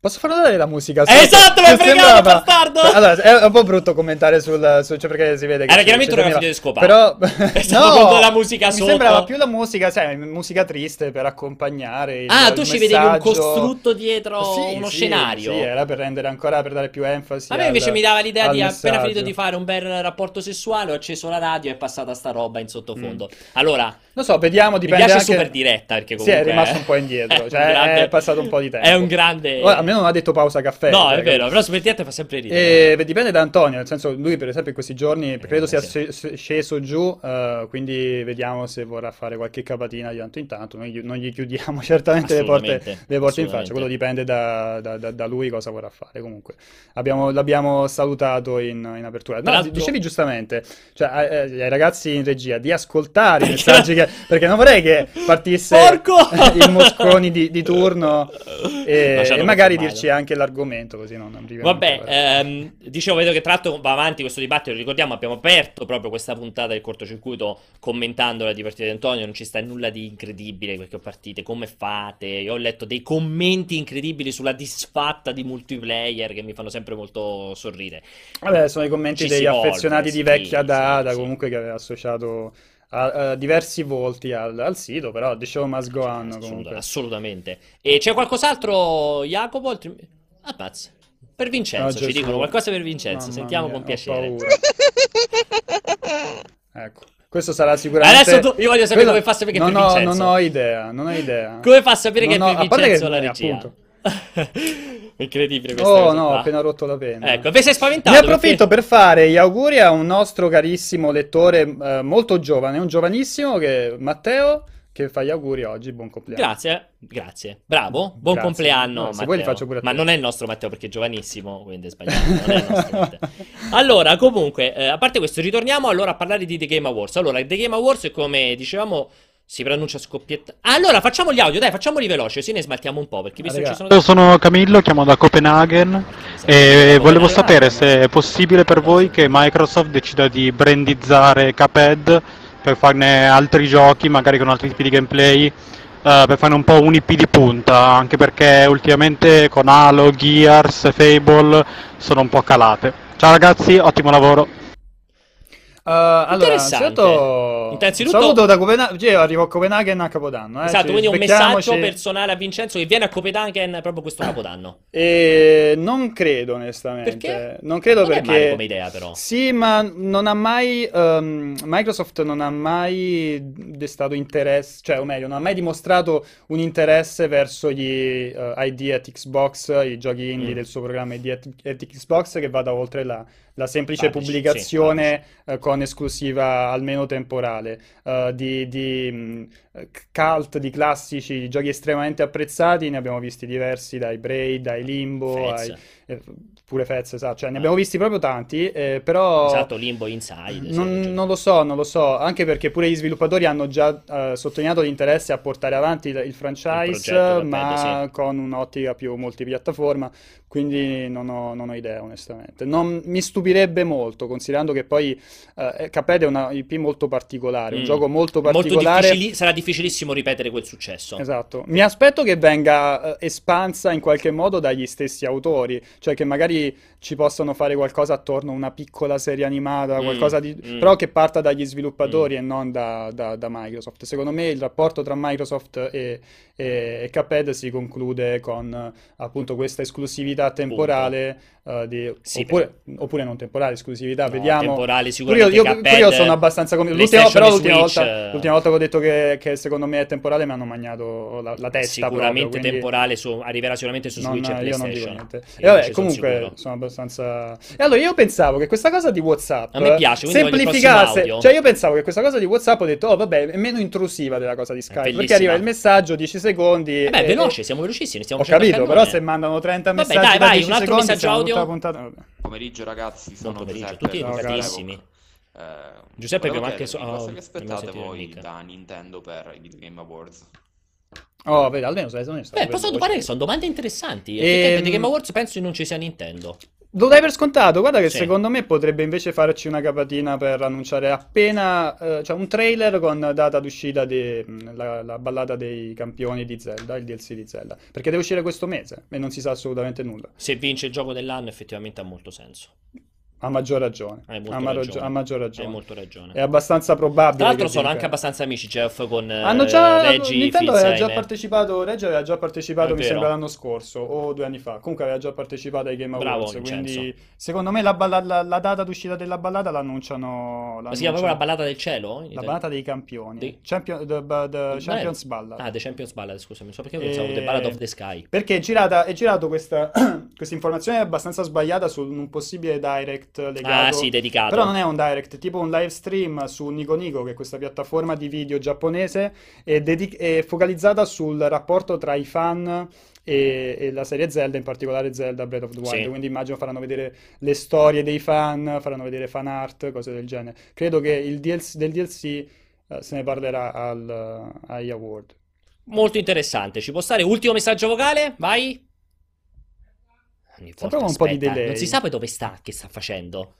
Posso far andare la musica? Esatto, mi hai fregato, bastardo! Allora, è un po' brutto commentare sul cioè perché si vede che... Era chiaramente una cosa di scopa. Però... no, la musica mi sotto. Sembrava più la musica, sai, musica triste per accompagnare il tu messaggio. Ci vedevi un costrutto dietro uno scenario. Sì, era per rendere ancora, per dare più enfasi. A me invece mi dava l'idea di messaggio. Appena finito di fare un bel rapporto sessuale, ho acceso la radio e è passata sta roba in sottofondo. Allora... non so, vediamo, dipende anche... Mi piace super diretta, perché comunque... Sì, è rimasto un po' indietro, è passato un po' di tempo. È un grande... Ora, almeno non ha detto pausa caffè. No, è vero, però super diretta fa sempre ridere. E dipende da Antonio, nel senso, lui per esempio in questi giorni, credo sia sceso giù, quindi vediamo se vorrà fare qualche capatina di tanto in tanto. Noi non gli chiudiamo certamente le porte in faccia, quello dipende da lui cosa vorrà fare. Comunque, l'abbiamo salutato in apertura. No, dicevi giustamente, cioè, ai ragazzi in regia, di ascoltare i messaggi che... Perché non vorrei che partisse il Mosconi di turno e magari dirci anche l'argomento, così non vabbè, dicevo, vedo che tra l'altro va avanti questo dibattito. Ricordiamo, abbiamo aperto proprio questa puntata del cortocircuito commentando la partita di Antonio. Non ci sta nulla di incredibile queste partite, come fate? Io ho letto dei commenti incredibili sulla disfatta di Multiplayer che mi fanno sempre molto sorridere. Vabbè, sono i commenti degli affezionati di vecchia data, comunque, che aveva associato a diversi volti al sito, però dicevo must go on, comunque. Assolutamente. E c'è qualcos'altro, Jacopo? Ammazza. Per Vincenzo, ci dicono qualcosa per Vincenzo. Mamma sentiamo mia, con piacere. Ecco. Questo sarà sicuramente... Adesso io voglio sapere come fa a sapere che è per Vincenzo. Non ho idea. Come fa a sapere che è per Vincenzo la regia? Appunto. Incredibile questa cosa. No, ho appena rotto la penna. Ecco, vi sei spaventato. Ne approfitto per fare gli auguri a un nostro carissimo lettore molto giovane, un giovanissimo, che Matteo, che fa gli auguri oggi, buon compleanno. Grazie. Bravo, buon compleanno, Matteo. Se vuoi li faccio pure a te. Ma non è il nostro Matteo perché è giovanissimo, quindi è sbagliato, non è il nostro Matteo. Allora, comunque, a parte questo, ritorniamo allora a parlare di The Game Awards. Allora, The Game Awards, come dicevamo, si preannuncia scoppietta. Allora facciamo gli audio, dai, facciamoli veloci, se ne smaltiamo un po', perché visto che ci sono... Io sono Camillo, chiamo da Copenaghen e volevo sapere se è possibile per voi che Microsoft decida di brandizzare Cuphead per farne altri giochi, magari con altri tipi di gameplay, per farne un po' un IP di punta, anche perché ultimamente con Halo, Gears e Fable sono un po' calate. Ciao ragazzi, ottimo lavoro. Allora, innanzitutto saluto da Copenaghen. Io arrivo a Copenaghen a Capodanno. Esatto, quindi un messaggio personale a Vincenzo che viene a Copenaghen proprio questo Capodanno. Non credo, onestamente. Perché? Non credo, non perché è male come idea, però. Sì, ma non ha mai Microsoft non ha mai destato interesse, cioè, o meglio, non ha mai dimostrato un interesse verso gli ID at Xbox, i giochi indie del suo programma ID at Xbox, che vada oltre la semplice pubblicazione con esclusiva almeno temporale di cult, di classici, di giochi estremamente apprezzati. Ne abbiamo visti diversi, dai Braid, dai Limbo, pure Fez, esatto, cioè ne abbiamo visti proprio tanti, però esatto, Limbo, Inside non lo so, anche perché pure gli sviluppatori hanno già sottolineato l'interesse a portare avanti il franchise, ma con un'ottica più multipiattaforma, quindi non ho idea, onestamente. Non mi stupirebbe molto, considerando che poi Cuphead è una IP molto particolare, un gioco molto particolare. Sarà difficilissimo ripetere quel successo. Esatto. Mi aspetto che venga espansa in qualche modo dagli stessi autori, cioè che magari ci possano fare qualcosa attorno a una piccola serie animata, qualcosa di... però che parta dagli sviluppatori e non da Microsoft. Secondo me il rapporto tra Microsoft e Cuphead si conclude con appunto questa esclusività temporale, oppure non temporale, esclusività, no, vediamo. Temporale sicuramente. Io sono abbastanza l'ultima volta che ho detto che secondo me è temporale, mi hanno magnato la testa. Sicuramente proprio, quindi... temporale, arriverà sicuramente su Switch e PlayStation. Io non dico niente. Vabbè, comunque sono abbastanza... E allora io pensavo che questa cosa di WhatsApp a me piace, semplificasse, cioè io pensavo che questa cosa di WhatsApp, ho detto, oh vabbè, è meno intrusiva della cosa di Skype, perché arriva il messaggio, 10 secondi... Vabbè, veloce, siamo velocissimi, stiamo facendo... Ho capito, però se mandano 30 messaggi da 10 secondi... un altro messaggio audio... Pomeriggio ragazzi, sono tutti educatissimi. Giuseppe, abbiamo anche... cosa vi aspettate voi da Nintendo per i Game Awards? Oh, vedo, almeno sono... Beh, posso pare che sono domande interessanti. The Game Awards penso che non ci sia Nintendo. Lo dai per scontato? Guarda che sì, secondo me potrebbe invece farci una capatina per annunciare appena cioè un trailer con data d'uscita della ballata dei campioni di Zelda, il DLC di Zelda, perché deve uscire questo mese e non si sa assolutamente nulla. Se vince il gioco dell'anno effettivamente ha molto senso. A maggior ragione. Hai molto ragione. È abbastanza probabile. Tra l'altro sono anche abbastanza amici Jeff con Reggie. Nintendo aveva già partecipato, Reggie aveva già partecipato mi sembra l'anno scorso o 2 anni fa. Comunque aveva già partecipato ai Game Awards. Bravo, quindi secondo me la data d'uscita della ballata l'annunciano. Ma si chiama proprio la ballata del cielo? La ballata dei campioni. The Champions Ballad. Ah, The Champions Ballad, scusami, so perché pensavo The Ballad of the Sky. Perché è girato questa informazione abbastanza sbagliata su un possibile direct legato, dedicato. Però non è un direct, tipo un live stream su Nico Nico, che è questa piattaforma di video giapponese, è focalizzata sul rapporto tra i fan e la serie Zelda, in particolare Zelda Breath of the Wild, sì. Quindi immagino faranno vedere le storie dei fan, faranno vedere fan art, cose del genere. Credo che del DLC se ne parlerà agli award. Molto interessante, ci può stare. Ultimo messaggio vocale, vai! Un po' di delay. Non si sa poi dove sta, che sta facendo.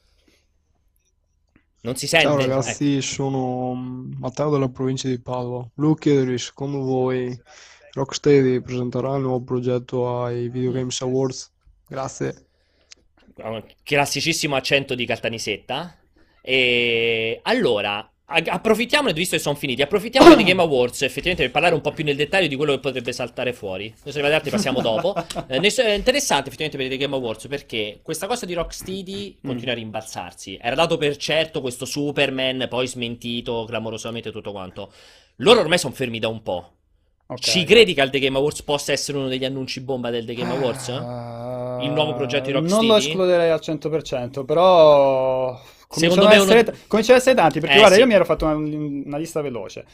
Non si sente. Ciao ragazzi, sono Matteo dalla provincia di Padova. Volevo chiedere, secondo voi Rocksteady presenterà il nuovo progetto ai Video Games Awards? Grazie. Classicissimo accento di Caltanisetta. E allora, approfittiamone, visto che sono finiti, approfittiamo di Game Awards effettivamente per parlare un po' più nel dettaglio di quello che potrebbe saltare fuori. Noi se ne passiamo dopo. È interessante effettivamente per i Game Awards, perché questa cosa di Rocksteady continua a rimbalzarsi. Era dato per certo questo Superman, poi smentito clamorosamente tutto quanto. Loro ormai sono fermi da un po'. Okay. Ci credi che al The Game Awards possa essere uno degli annunci bomba del The Game Awards? Il nuovo progetto di Rocksteady? Non lo escluderei al 100%, però... Cominciano ad essere tanti, perché guarda, sì, io mi ero fatto una lista veloce.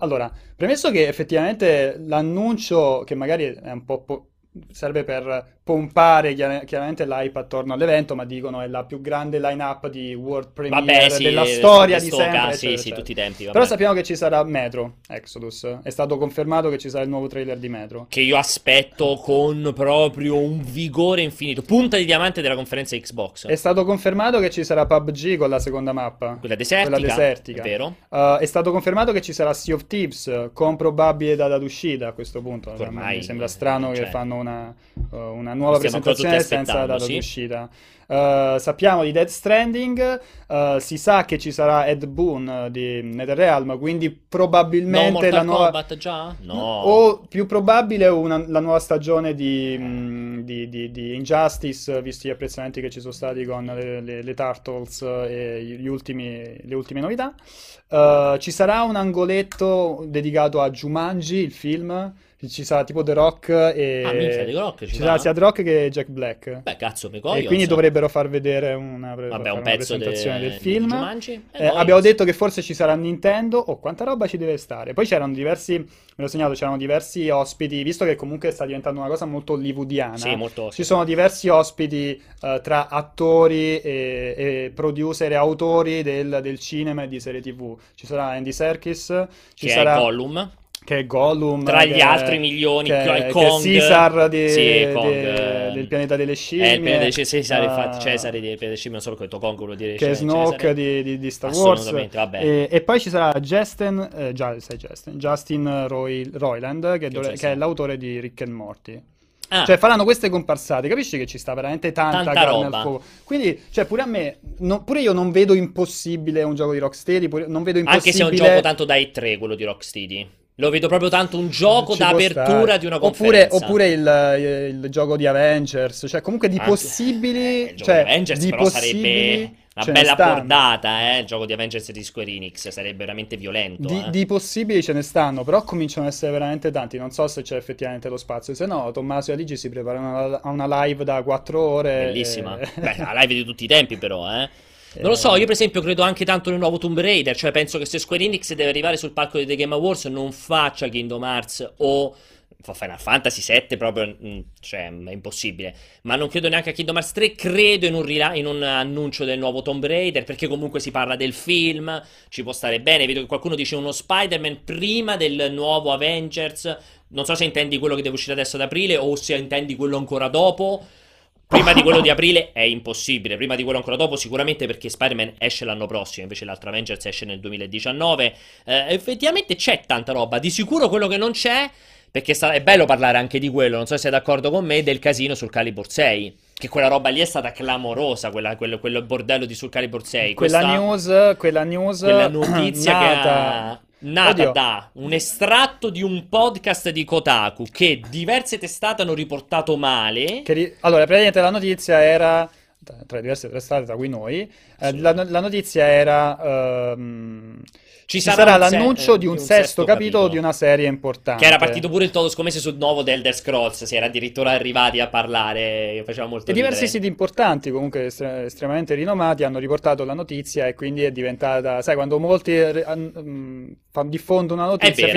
Allora, premesso che effettivamente l'annuncio, che magari è un po' serve per pompare chiaramente l'hype attorno all'evento, ma dicono è la più grande line-up di World Premiere della storia di sempre, eccetera. Tutti i tempi, vabbè. Però sappiamo che ci sarà Metro Exodus, è stato confermato che ci sarà il nuovo trailer di Metro, che io aspetto con proprio un vigore infinito, punta di diamante della conferenza Xbox. È stato confermato che ci sarà PUBG con la seconda mappa, quella desertica. È vero. È stato confermato che ci sarà Sea of Thieves con probabile data d'uscita a questo punto. Ormai mi sembra strano che fanno una nuova presentazione senza data d'uscita. Sappiamo di Death Stranding, si sa che ci sarà Ed Boon di NetherRealm, quindi probabilmente la nuova Kombat già? No. O più probabile la nuova stagione di Injustice, visti gli apprezzamenti che ci sono stati con le Turtles e le ultime novità. Ci sarà un angoletto dedicato a Jumanji, il film. Ci sarà tipo The Rock e ci sarà sia The Rock che Jack Black. Beh, cazzo, e quindi dovrebbero far vedere un pezzo presentazione del film. Abbiamo detto che forse ci sarà Nintendo. Quanta roba ci deve stare. Poi c'erano diversi ospiti, visto che comunque sta diventando una cosa molto hollywoodiana. Sì, molto. Ci sono diversi ospiti tra attori e producer e autori del cinema e di serie TV. Ci sarà Andy Serkis, ci sarà Gollum. Che è Gollum, tra gli altri milioni, Kong, che è Caesar del pianeta delle scimmie, il pianeta di Cesare, infatti Cesare del pianeta delle scimmie, non so perché ho detto Kong, vuol dire che è Snoke di Star Wars, vabbè. E poi ci sarà Justin Roiland, che è l'autore di Rick and Morty. Cioè faranno queste comparsate, capisci che ci sta veramente tanta carne al fuoco. Quindi, cioè, pure a me, pure io non vedo impossibile un gioco di Rocksteady, non vedo impossibile. Anche se è un gioco tanto da E3 quello di Rocksteady. Lo vedo proprio tanto un gioco d'apertura di una conferenza. Oppure il gioco di Avengers. Cioè comunque di possibili... il gioco di Avengers però sarebbe una bella bordata, Il gioco di Avengers e di Square Enix sarebbe veramente violento. Di possibili ce ne stanno, però cominciano ad essere veramente tanti. Non so se c'è effettivamente lo spazio. Se no, Tommaso e Aligi si preparano a una live da 4 ore. Bellissima. Beh, la live di tutti i tempi però, Non lo so, io per esempio credo anche tanto nel nuovo Tomb Raider, cioè penso che se Square Enix deve arrivare sul palco dei The Game Awards non faccia Kingdom Hearts o Final Fantasy VII, proprio, cioè è impossibile, ma non credo neanche a Kingdom Hearts 3, credo in un annuncio del nuovo Tomb Raider, perché comunque si parla del film, ci può stare bene. Vedo che qualcuno dice uno Spider-Man prima del nuovo Avengers, non so se intendi quello che deve uscire adesso ad aprile o se intendi quello ancora dopo. Prima di quello di aprile è impossibile, prima di quello ancora dopo sicuramente, perché Spider-Man esce l'anno prossimo, invece l'altro Avengers esce nel 2019. Effettivamente c'è tanta roba, di sicuro quello che non c'è, perché è bello parlare anche di quello, non so se sei d'accordo con me, del casino sul Calibur 6. Che quella roba lì è stata clamorosa, quello bordello di Soul Calibur 6. Quella news. Quella notizia nata da un estratto di un podcast di Kotaku che diverse testate hanno riportato male. Allora, praticamente la notizia era, tra diverse testate tra cui noi, sì. la notizia era... Ci sarà l'annuncio di un sesto capitolo di una serie importante. Che era partito pure il todo scommesse sul nuovo The Elder Scrolls, si era addirittura arrivati a parlare, faceva molto ridere. Diversi siti importanti, comunque estremamente rinomati, hanno riportato la notizia e quindi è diventata, sai, quando molti diffondono una notizia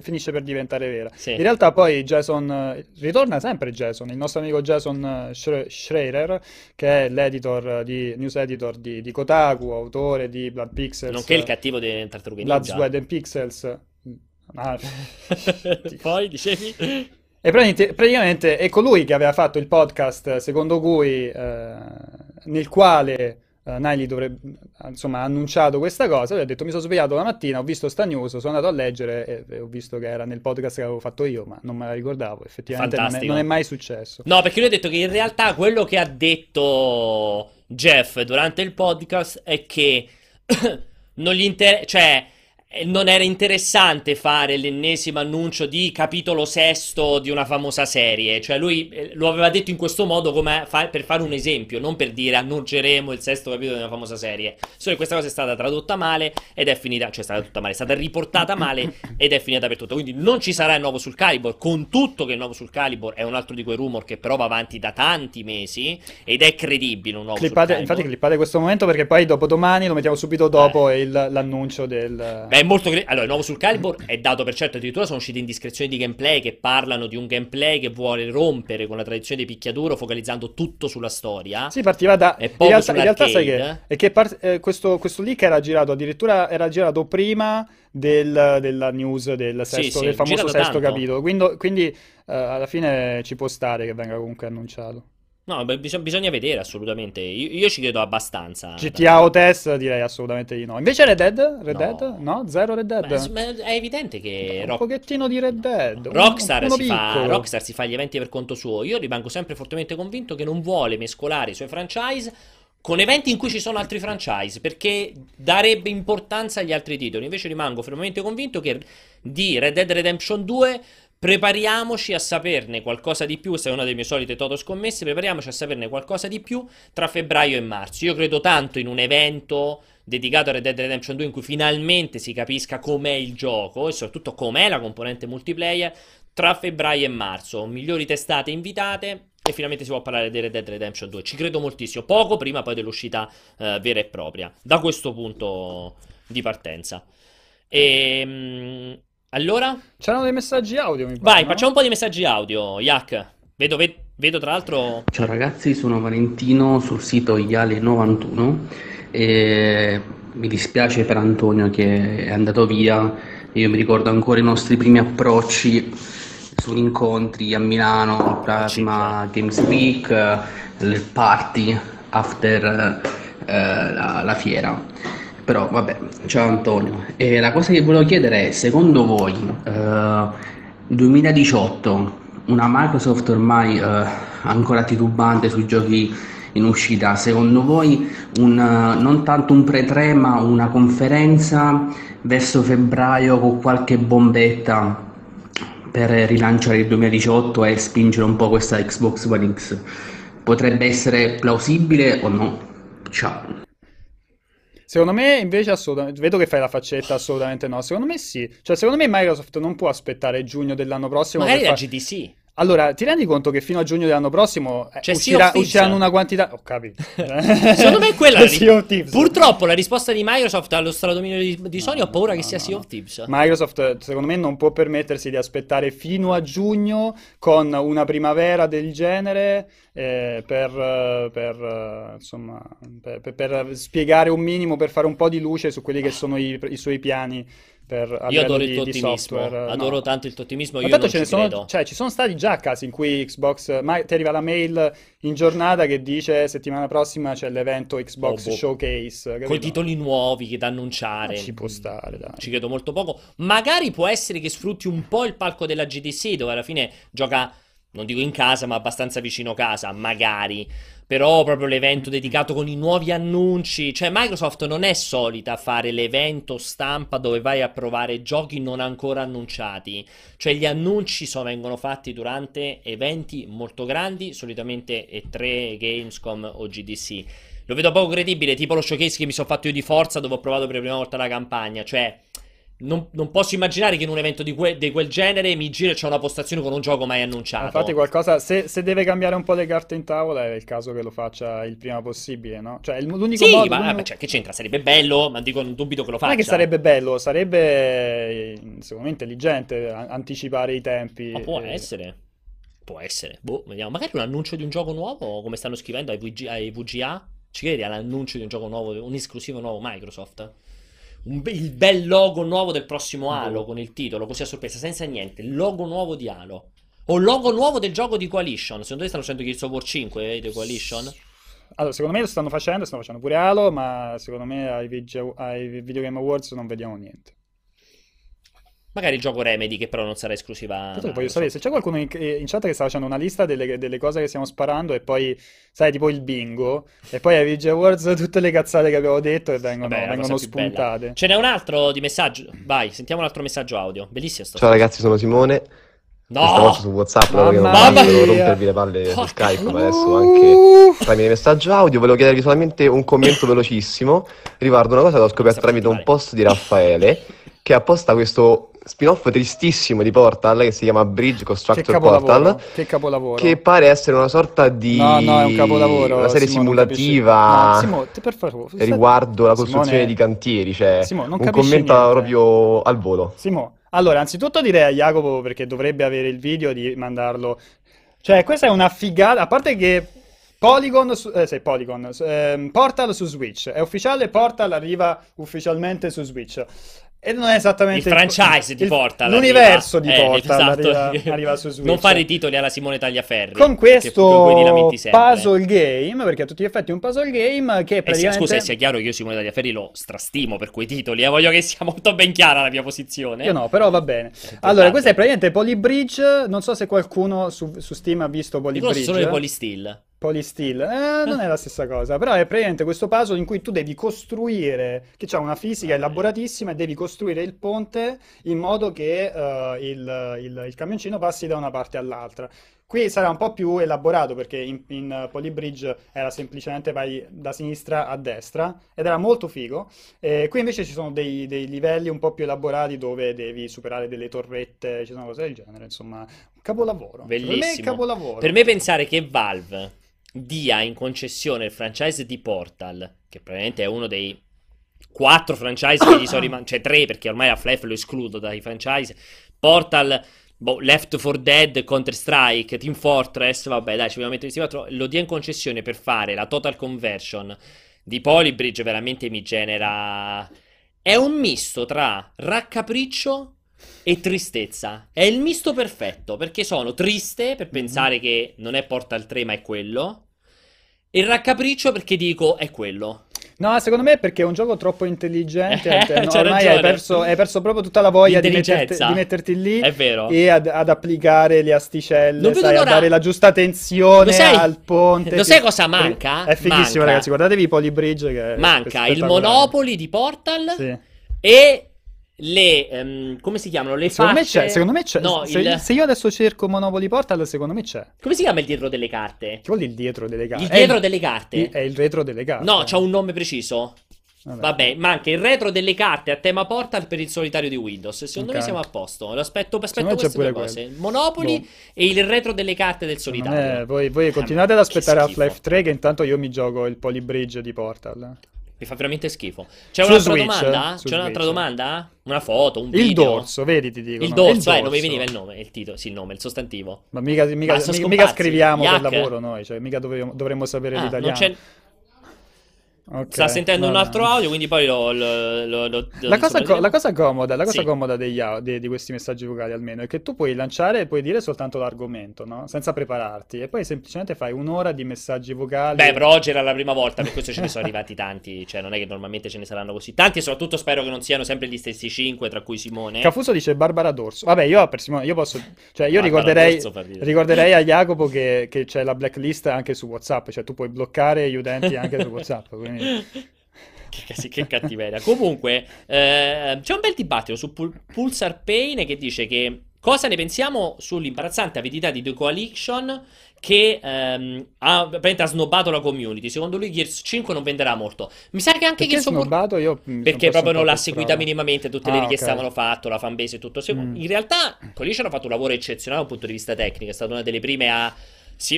finisce per diventare vera. Sì. In realtà poi ritorna sempre Jason, il nostro amico Jason Schreier, che è l'editor news editor di Kotaku, autore di Blood Pixels, nonché il cattivo di Blood, Sweat and Pixels. Poi dicevi? E praticamente è colui che aveva fatto il podcast secondo cui nel quale Nile dovrebbe, insomma, ha annunciato questa cosa. Lui ha detto: mi sono svegliato la mattina, ho visto sta news, sono andato a leggere e ho visto che era nel podcast che avevo fatto io, ma non me la ricordavo. Effettivamente non è mai successo. No, perché lui ha detto che in realtà quello che ha detto Jeff durante il podcast è che non era interessante fare l'ennesimo annuncio di capitolo sesto di una famosa serie. Cioè lui lo aveva detto in questo modo come per fare un esempio, non per dire annunceremo il sesto capitolo di una famosa serie. Solo che questa cosa è stata tradotta male ed è finita, cioè è stata tutta male, è stata riportata male ed è finita per tutto. Quindi non ci sarà il nuovo Soul Calibur, con tutto che il nuovo Soul Calibur è un altro di quei rumor che però va avanti da tanti mesi ed è credibile un nuovo Soul Calibur. Infatti clippate questo momento, perché poi dopo domani lo mettiamo subito dopo l'annuncio del... Beh, allora, il nuovo Soul Calibur è dato per certo, addirittura sono uscite indiscrezioni di gameplay che parlano di un gameplay che vuole rompere con la tradizione di picchiaduro, focalizzando tutto sulla storia. Si partiva da... In realtà sai che... questo leak era girato, addirittura era girato prima della news del famoso sesto capitolo. Quindi alla fine ci può stare che venga comunque annunciato. No, bisogna vedere assolutamente. Io ci credo abbastanza. GTA o test direi assolutamente di no. Invece Red Dead? No? Zero Red Dead? Beh, è evidente che un pochettino di Red Dead. Rockstar si fa gli eventi per conto suo. Io rimango sempre fortemente convinto che non vuole mescolare i suoi franchise con eventi in cui ci sono altri franchise, perché darebbe importanza agli altri titoli. Invece rimango fermamente convinto che di Red Dead Redemption 2 prepariamoci a saperne qualcosa di più. Questa è una delle mie solite toto scommesse. Prepariamoci a saperne qualcosa di più tra febbraio e marzo. Io credo tanto in un evento dedicato a Red Dead Redemption 2 in cui finalmente si capisca com'è il gioco e soprattutto com'è la componente multiplayer tra febbraio e marzo. Migliori testate invitate e finalmente si può parlare di Red Dead Redemption 2. Ci credo moltissimo, poco prima poi dell'uscita vera e propria, da questo punto di partenza. Allora? C'erano dei messaggi audio, mi pare. Vai, no? Facciamo un po' di messaggi audio, Yak. Vedo tra l'altro... Ciao ragazzi, sono Valentino sul sito Iale91 e mi dispiace per Antonio che è andato via. Io mi ricordo ancora i nostri primi approcci su incontri a Milano, la prima Games Week, le party after la fiera. Però vabbè, ciao Antonio. E la cosa che volevo chiedere è, secondo voi 2018, una Microsoft ormai ancora titubante sui giochi in uscita, secondo voi non tanto un pre-3 ma una conferenza verso febbraio con qualche bombetta per rilanciare il 2018 e spingere un po' questa Xbox One X potrebbe essere plausibile o no? Ciao. Secondo me invece assolutamente, vedo che fai la faccetta, assolutamente no, secondo me sì, cioè secondo me Microsoft non può aspettare giugno dell'anno prossimo. Magari la GDC. Allora, ti rendi conto che fino a giugno dell'anno prossimo usciranno una quantità... Ho capito. Secondo me è quella purtroppo la risposta di Microsoft allo stradominio di Sony, ho paura che sia Sea of Thieves. Microsoft, secondo me, non può permettersi di aspettare fino a giugno con una primavera del genere per spiegare un minimo, per fare un po' di luce su quelli che sono i suoi piani Io adoro il tuo ottimismo, adoro tanto il tuo ottimismo, io non ci credo. Cioè, ci sono stati già casi in cui Xbox, ma ti arriva la mail in giornata che dice settimana prossima c'è l'evento Xbox Showcase, con titoli nuovi che da annunciare. Ci può stare, dai. Ci credo molto poco. Magari può essere che sfrutti un po' il palco della GDC, dove alla fine gioca, non dico in casa, ma abbastanza vicino casa, magari. Però proprio l'evento dedicato con i nuovi annunci, cioè Microsoft non è solita fare l'evento stampa dove vai a provare giochi non ancora annunciati, cioè gli annunci vengono fatti durante eventi molto grandi, solitamente E3, Gamescom o GDC. Lo vedo poco credibile, tipo lo showcase che mi sono fatto io di Forza, dove ho provato per la prima volta la campagna, cioè non posso immaginare che in un evento di quel genere mi giro e c'è una postazione con un gioco mai annunciato. Infatti qualcosa, se deve cambiare un po' le carte in tavola, è il caso che lo faccia il prima possibile, no? Cioè l'unico modo... Cioè, che c'entra? Sarebbe bello, ma dico, non dubito che lo faccia. Non è che sarebbe bello, sarebbe secondo me intelligente anticipare i tempi. Ma può essere. Può essere. Boh, vediamo. Magari un annuncio di un gioco nuovo, come stanno scrivendo ai VGA. Ci credi all'annuncio di un gioco nuovo, un esclusivo nuovo Microsoft? Il bel logo nuovo del prossimo Halo con il titolo, così a sorpresa, senza niente. Il logo nuovo di Halo o logo nuovo del gioco di Coalition. Secondo te stanno facendo Gears of War 5 di Coalition? Allora, secondo me lo stanno facendo pure Halo, ma secondo me ai Video Game Awards non vediamo niente. Magari il gioco Remedy, che però non sarà esclusiva. Voglio sapere se c'è qualcuno in chat che sta facendo una lista delle cose che stiamo sparando, e poi sai, tipo il bingo, e poi ai VG Awards tutte le cazzate che abbiamo detto e vengono spuntate. Bella. Ce n'è un altro di messaggio, vai, sentiamo un altro messaggio audio, bellissimo. Ciao ragazzi, sono Simone. No, su WhatsApp, volevo rompervi le palle su Skype, ma adesso anche tramite messaggio audio. Volevo chiedervi solamente un commento velocissimo riguardo una cosa che ho scoperto tramite un post di Raffaele, che apposta questo spin-off tristissimo di Portal che si chiama Bridge Constructor Portal, che pare essere una sorta di è un capolavoro, una serie simulativa riguardo la costruzione di cantieri, cioè un commento proprio al volo. Allora, anzitutto direi a Jacopo, perché dovrebbe avere il video, di mandarlo. Cioè, questa è una figata, a parte che Portal su Switch è ufficiale, Portal arriva ufficialmente su Switch. E non è esattamente il franchise di Portal, l'universo di Portal, esatto, arriva su Switch. Non fare i titoli alla Simone Tagliaferri con questo puzzle game, perché a tutti gli effetti è un puzzle game che praticamente... Scusa, sia chiaro che io Simone Tagliaferri lo strastimo per quei titoli, voglio che sia molto ben chiara la mia posizione. Io no, però va bene. Allora, questo è praticamente Polybridge. Non so se qualcuno su Steam ha visto Polybridge. Io sono solo Polysteel. Polysteel, non è la stessa cosa, però è praticamente questo puzzle in cui tu devi costruire, che c'ha una fisica elaboratissima, e devi costruire il ponte in modo che il camioncino passi da una parte all'altra. Qui sarà un po' più elaborato, perché in Polybridge era semplicemente vai da sinistra a destra, ed era molto figo. Qui invece ci sono dei livelli un po' più elaborati dove devi superare delle torrette, ci sono cose del genere, insomma, capolavoro. Bellissimo. Per me è capolavoro. Per me pensare che Valve dia in concessione il franchise di Portal, che probabilmente è uno dei 4 franchise che gli sono rimasti, cioè 3, perché ormai Half-Life lo escludo dai franchise, Portal, Left 4 Dead, Counter-Strike, Team Fortress, vabbè dai, ci vogliamo mettere questi 4, lo dia in concessione per fare la total conversion di Polybridge, veramente mi genera... È un misto tra raccapriccio e tristezza, è il misto perfetto, perché sono triste per pensare che non è Portal 3 ma è quello, e il raccapriccio perché dico è quello. No, secondo me è perché è un gioco troppo intelligente, ormai hai perso proprio tutta la voglia di metterti lì, è vero, e ad applicare le asticelle, a dare la giusta tensione al ponte. Lo sai cosa manca? È fighissimo, ragazzi, guardatevi Polybridge, che manca il Monopoly di Portal, sì, e... le come si chiamano le facce? Secondo me c'è, no, se io adesso cerco Monopoly Portal, secondo me c'è. Come si chiama il dietro delle carte? Che vuol il dietro delle carte? Il dietro delle carte è il retro delle carte. No, c'ha un nome preciso. Vabbè, manca il retro delle carte a tema Portal per il solitario di Windows. Secondo me siamo a posto. Lo aspetto queste due cose. Monopoly e il retro delle carte del solitario. Voi continuate ad aspettare Half-Life 3, che intanto io mi gioco il Polybridge di Portal. Mi fa veramente schifo. C'è un'altra domanda? C'è un'altra domanda? Una foto, un video? Il dorso, vedi, ti dico. Il dorso, non mi veniva il nome, il titolo, sì, il nome, il sostantivo. Ma mica scriviamo per lavoro noi, cioè mica dovremmo sapere l'italiano. Okay. Sta sentendo un altro audio, quindi poi la cosa comoda di questi messaggi vocali almeno è che tu puoi lanciare e puoi dire soltanto l'argomento, no? Senza prepararti, e poi semplicemente fai un'ora di messaggi vocali. Beh, però oggi era la prima volta, per questo ce ne sono arrivati tanti, cioè non è che normalmente ce ne saranno così tanti, e soprattutto spero che non siano sempre gli stessi 5, tra cui Simone. Cafuso dice Barbara D'Orso. Vabbè, io per Simone, io posso, cioè io ricorderei a Jacopo che c'è la blacklist anche su WhatsApp, cioè tu puoi bloccare gli utenti anche su WhatsApp, quindi che cattiveria. Comunque c'è un bel dibattito su Pulsar Pain che dice che cosa ne pensiamo sull'imbarazzante avidità di The Coalition che ha snobbato la community. Secondo lui Gears 5 non venderà molto. Mi sa che anche Gears snobbato io perché proprio non l'ha seguita minimamente, tutte le richieste okay. avevano fatto, la fanbase e tutto. In realtà Coalition ha fatto un lavoro eccezionale da un punto di vista tecnico, è stata una delle prime a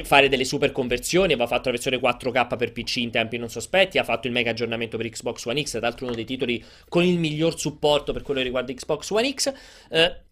fare delle super conversioni, aveva fatto la versione 4K per PC in tempi non sospetti, ha fatto il mega aggiornamento per Xbox One X, tra l'altro uno dei titoli con il miglior supporto per quello che riguarda Xbox One X.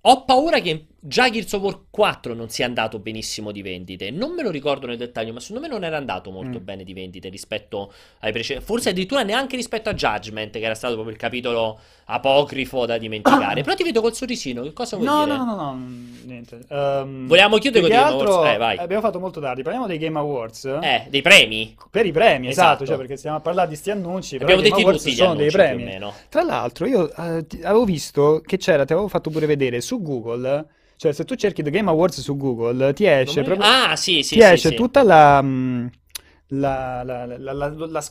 Ho paura che già Gears of War 4 non sia andato benissimo di vendite, non me lo ricordo nel dettaglio, ma secondo me non era andato molto bene di vendite rispetto ai precedenti, forse addirittura neanche rispetto a Judgment, che era stato proprio il capitolo apocrifo da dimenticare. Però ti vedo col sorrisino, che cosa vuoi dire? No, niente. Vogliamo chiudere con Game Awards? Vai. Abbiamo fatto molto tardi, parliamo dei Game Awards. Dei premi? Per i premi, esatto. Cioè perché stiamo a parlare di sti annunci, però abbiamo detto tutti sono dei premi. Tra l'altro io avevo visto che c'era, ti avevo fatto pure vedere su Google, cioè se tu cerchi The Game Awards su Google ti esce proprio tutta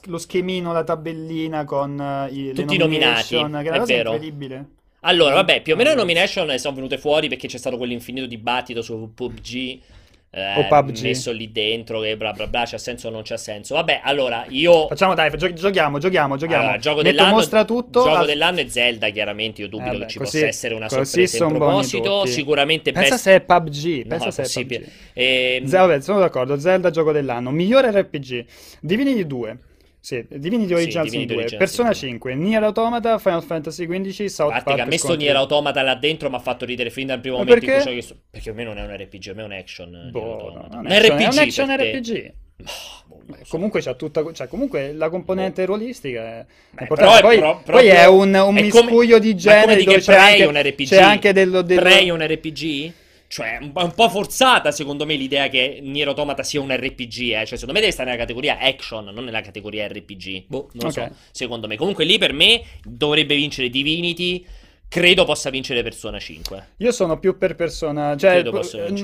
lo schemino, la tabellina con tutti i nominati, che è una cosa incredibile. Allora vabbè, più o meno le nomination sono venute fuori perché c'è stato quell'infinito dibattito su PUBG messo lì dentro che bla bla bla, c'ha senso o non c'ha senso. Vabbè, allora io facciamo, dai, giochiamo. Allora, gioco dell'anno, mostra tutto, gioco dell'anno e Zelda, chiaramente io dubito che ci possa essere una sorpresa in proposito. Sicuramente pensa se è PUBG, PUBG. Vabbè, sono d'accordo. Zelda gioco dell'anno, migliore RPG, Divinity Original Sin 2, Persona 5, Nier Automata, Final Fantasy 15, South Park. Ha messo Nier Automata là dentro, mi ha fatto ridere fin dal primo momento. Perché a me non è un RPG, a me è un action. È un action RPG. Comunque c'ha tutta, cioè comunque la componente ruolistica è importante. Poi è un miscuglio di generi, dove c'è anche Prey un RPG? Cioè, un po' forzata, secondo me, l'idea che Nier Automata sia un RPG, Cioè, secondo me deve stare nella categoria action, non nella categoria RPG. Non so, secondo me. Comunque lì, per me, dovrebbe vincere Divinity. Credo possa vincere Persona 5. Io sono più per Persona... Cioè,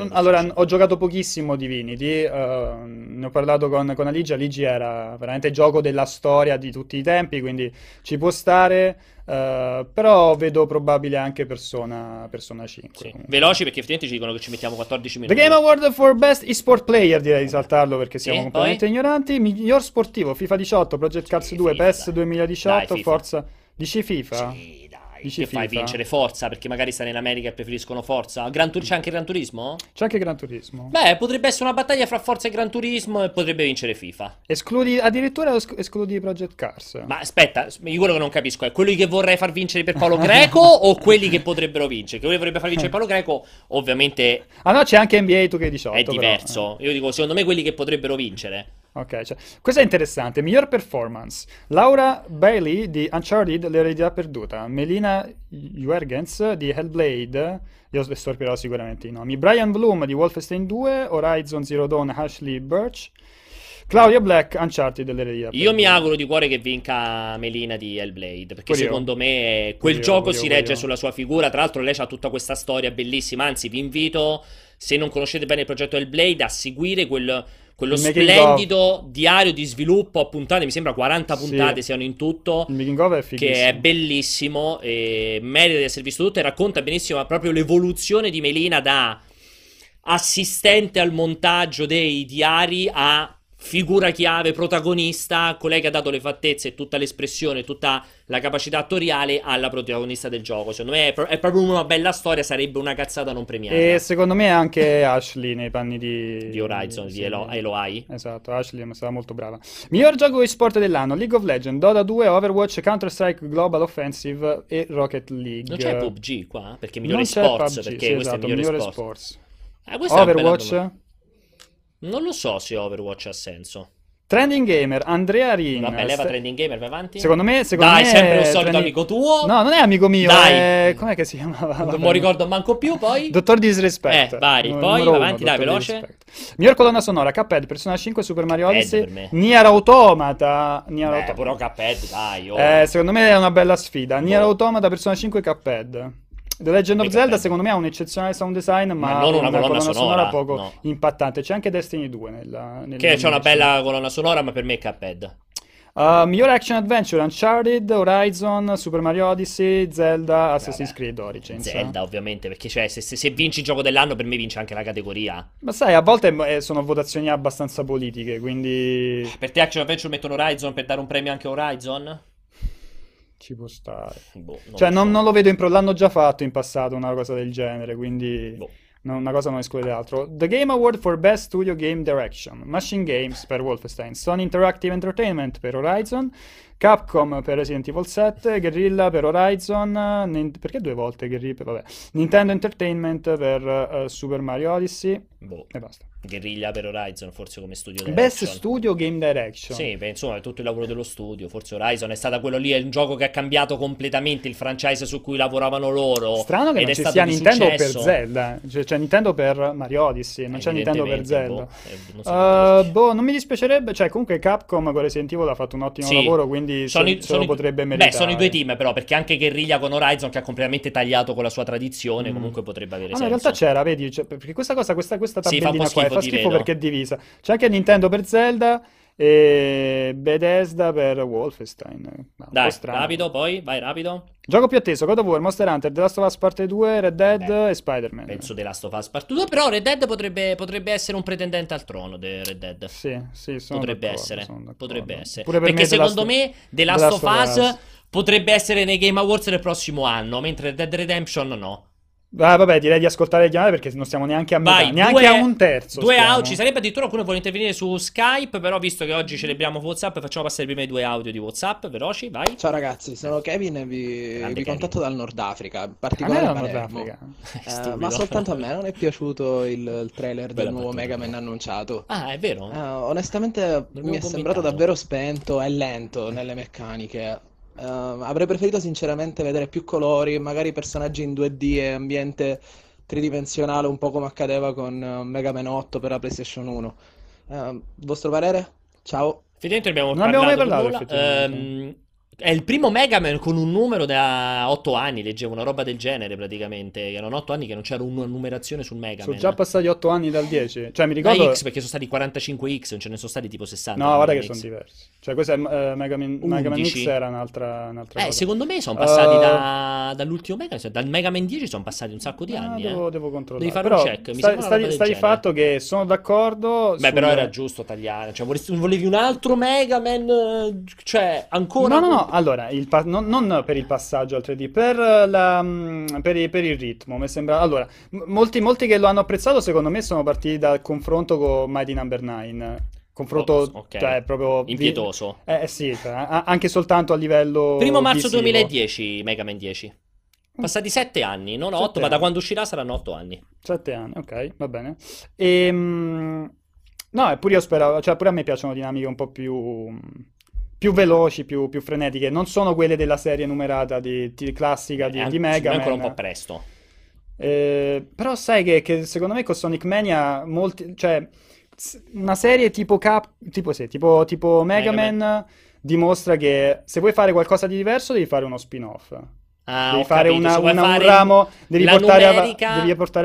allora, ho giocato pochissimo Divinity, ne ho parlato con Aligi era veramente gioco della storia di tutti i tempi, quindi ci può stare... però vedo probabile anche Persona 5. Veloci, perché effettivamente ci dicono che ci mettiamo 14 minuti. The Game Award for Best eSport Player, direi di saltarlo perché siamo completamente ignoranti. Miglior sportivo, FIFA 18, Project Cars 2, PES 2018, Forza... Dici FIFA? Sì, dai. Che fai vincere Forza, perché magari sta in America e preferiscono Forza. C'è anche Gran Turismo? C'è anche Gran Turismo. Beh, potrebbe essere una battaglia fra Forza e Gran Turismo e potrebbe vincere FIFA. Escludi Project Cars. Ma aspetta, io quello che non capisco è quelli che vorrei far vincere per Paolo Greco o quelli che potrebbero vincere. Che vorrebbe far vincere Paolo Greco, ovviamente. Ah no, c'è anche NBA 2K18. È diverso. Però. Io dico, secondo me quelli che potrebbero vincere. Ok, cioè, questo è interessante. Miglior performance, Laura Bailey di Uncharted L'Eredità Perduta, Melina Juergens di Hellblade, io storpirò sicuramente i nomi, Brian Bloom di Wolfenstein 2, Horizon Zero Dawn, Ashley Birch, Claudia Black, Uncharted L'Eredità Perduta. Io mi auguro di cuore che vinca Melina di Hellblade, perché secondo me quel gioco si regge sulla sua figura. Tra l'altro lei ha tutta questa storia bellissima, anzi vi invito, se non conoscete bene il progetto Hellblade, a seguire quello splendido diario di sviluppo a puntate, mi sembra 40 puntate siano in tutto, il making of è fighissimo, che è bellissimo e merita di essere visto tutto, e racconta benissimo proprio l'evoluzione di Melina da assistente al montaggio dei diari a figura chiave, protagonista, colei che ha dato le fattezze, tutta l'espressione, tutta la capacità attoriale alla protagonista del gioco. Secondo me è proprio una bella storia, sarebbe una cazzata non premiata. E secondo me anche Ashley nei panni di Horizon, di Eloy. Esatto, Ashley mi stava molto brava. Miglior gioco eSport dell'anno, League of Legends, Dota 2, Overwatch, Counter-Strike Global Offensive e Rocket League. Non c'è PUBG qua? Perché migliore sports, perché questo è migliore sports. Overwatch? Non lo so se Overwatch ha senso. Trending Gamer, Andrea Ring. Vabbè, leva Trending Gamer, vai avanti. Secondo me dai, sempre un solito amico tuo. No, non è amico mio, dai. Com'è che si chiamava? Non mi ricordo manco più, poi. Dottor Disrespect. Vari, poi, vai avanti, dai, veloce. Miglior colonna sonora, Cuphead, Persona 5, Super Mario Odyssey, Nier Automata. Nier Automata. Però Cuphead, dai. Oh. Secondo me è una bella sfida. Nier Automata, Persona 5 e Cuphead. The Legend of Zelda secondo me ha un eccezionale sound design, ma non una colonna sonora poco impattante. C'è anche Destiny 2 nella che c'è una bella colonna sonora, ma per me è Cuphead. Miglior action adventure, Uncharted, Horizon, Super Mario Odyssey, Zelda, Assassin's Creed Origins. Zelda ovviamente, perché cioè, se vinci il gioco dell'anno per me vince anche la categoria. Ma sai, a volte sono votazioni abbastanza politiche, quindi... Per te action adventure mettono Horizon per dare un premio anche a Horizon? Ci può stare, boh, non lo vedo l'hanno già fatto in passato una cosa del genere, quindi una cosa non esclude l'altro. The Game Award for Best Studio Game Direction, Machine Games per Wolfenstein, Sony Interactive Entertainment per Horizon, Capcom per Resident Evil 7, Guerrilla per Horizon, perché due volte Guerrilla? Vabbè. Nintendo Entertainment per Super Mario Odyssey e basta. Guerrilla per Horizon forse come studio direction. Best Studio Game Direction. Sì, beh, insomma, è tutto il lavoro dello studio. Forse Horizon è stato quello lì, è un gioco che ha cambiato completamente il franchise su cui lavoravano loro. Strano che non ci sia Nintendo per Zelda, c'è Nintendo per Mario Odyssey, non c'è Nintendo per Zelda. Non mi dispiacerebbe, cioè comunque Capcom con Resident Evil ha fatto un ottimo lavoro, quindi lo potrebbe meritare. Beh, sono i due team però, perché anche Guerrilla con Horizon che ha completamente tagliato con la sua tradizione, comunque potrebbe avere senso. In realtà c'era, vedi, perché questa cosa, questa tabellina fa schifo perché è divisa. C'è anche Nintendo per Zelda e Bethesda per Wolfenstein. Dai, rapido, poi vai rapido. Gioco più atteso, God of War, Monster Hunter, The Last of Us parte 2, Red Dead e Spider-Man. Penso The Last of Us parte 2, però Red Dead potrebbe essere un pretendente al trono di Red Dead. Sì, potrebbe essere. Perché secondo me The Last of Us potrebbe essere nei Game Awards del prossimo anno, mentre Red Dead Redemption no. Ah, vabbè, direi di ascoltare le chiamate perché non stiamo neanche a metà, neanche a un terzo. Ci sarebbe addirittura qualcuno che vuole intervenire su Skype, però visto che oggi celebriamo WhatsApp, facciamo passare prima i due audio di WhatsApp, veloci, vai. Ciao ragazzi, sono Kevin e vi contatto dal Nord Africa, in particolare Nord Africa. Ma soltanto a me non è piaciuto il trailer del nuovo Mega Man annunciato. Ah, è vero? Onestamente mi è sembrato davvero spento e lento nelle meccaniche. Avrei preferito sinceramente vedere più colori, magari personaggi in 2D e ambiente tridimensionale, un po' come accadeva con Mega Man 8 per la PlayStation 1. Vostro parere? Ciao. Non abbiamo mai parlato. È il primo Mega Man con un numero da 8 anni, leggevo una roba del genere praticamente, erano 8 anni che non c'era una numerazione sul Mega Man. Sono già passati 8 anni dal 10, cioè mi ricordo... Ma X perché sono stati 45X, non ce ne sono stati tipo 60. No, guarda che sono diversi, cioè questo è Mega Man X era un'altra cosa. Secondo me sono passati dall'ultimo Mega Man, cioè dal Mega Man 10 sono passati un sacco di anni. Devo controllare. Devi fare però un check, stai fatto che sono d'accordo... Beh però era giusto tagliare, cioè volevi un altro Mega Man, cioè ancora... No. Allora, non per il passaggio al 3D, per il ritmo, mi sembra. Allora, molti che lo hanno apprezzato, secondo me, sono partiti dal confronto con Mighty No. 9. Cioè, proprio impietoso. Anche soltanto a livello primo marzo visivo. 2010, Mega Man 10. Passati 7 anni, non 8, ma da quando uscirà saranno 8 anni. 7 anni, ok, va bene. No, pure io speravo, cioè pure a me piacciono dinamiche un po' più veloci, più frenetiche, non sono quelle della serie numerata di classica di Mega Man. È ancora un po' presto. Però sai che secondo me con Sonic Mania una serie tipo Mega Man dimostra che se vuoi fare qualcosa di diverso devi fare uno spin-off. Devi fare un ramo, devi portare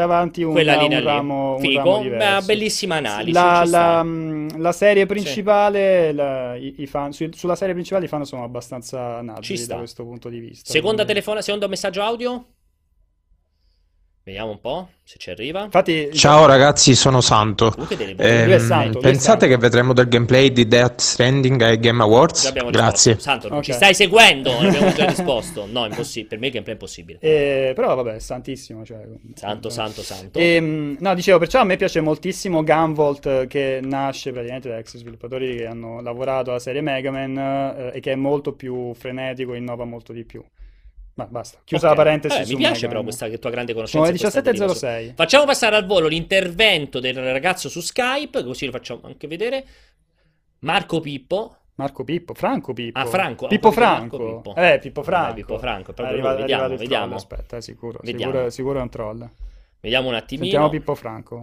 avanti un ramo diverso. Una bellissima analisi. La serie principale, i fan, sulla serie principale i fan sono abbastanza nati da questo punto di vista. Secondo messaggio audio? Vediamo un po' se ci arriva. Ciao ragazzi, sono Santo. Pensate che vedremo del gameplay di Death Stranding ai Game Awards? Grazie. Santo, non ci stai seguendo? Abbiamo già risposto. No, per me il gameplay è impossibile. Però vabbè, è santissimo. Cioè... Santo. No, dicevo, perciò a me piace moltissimo Gunvolt, che nasce praticamente da ex sviluppatori che hanno lavorato alla serie Mega Man e che è molto più frenetico, innova molto di più. Ma basta, chiusa la parentesi. Mi piace però questa tua grande conoscenza. Sono le 17.06. Facciamo passare al volo l'intervento del ragazzo su Skype, così lo facciamo anche vedere. Franco Pippo. Pippo Franco. Vediamo. Aspetta, sicuro è un troll. Vediamo un attimino. Sentiamo Pippo Franco.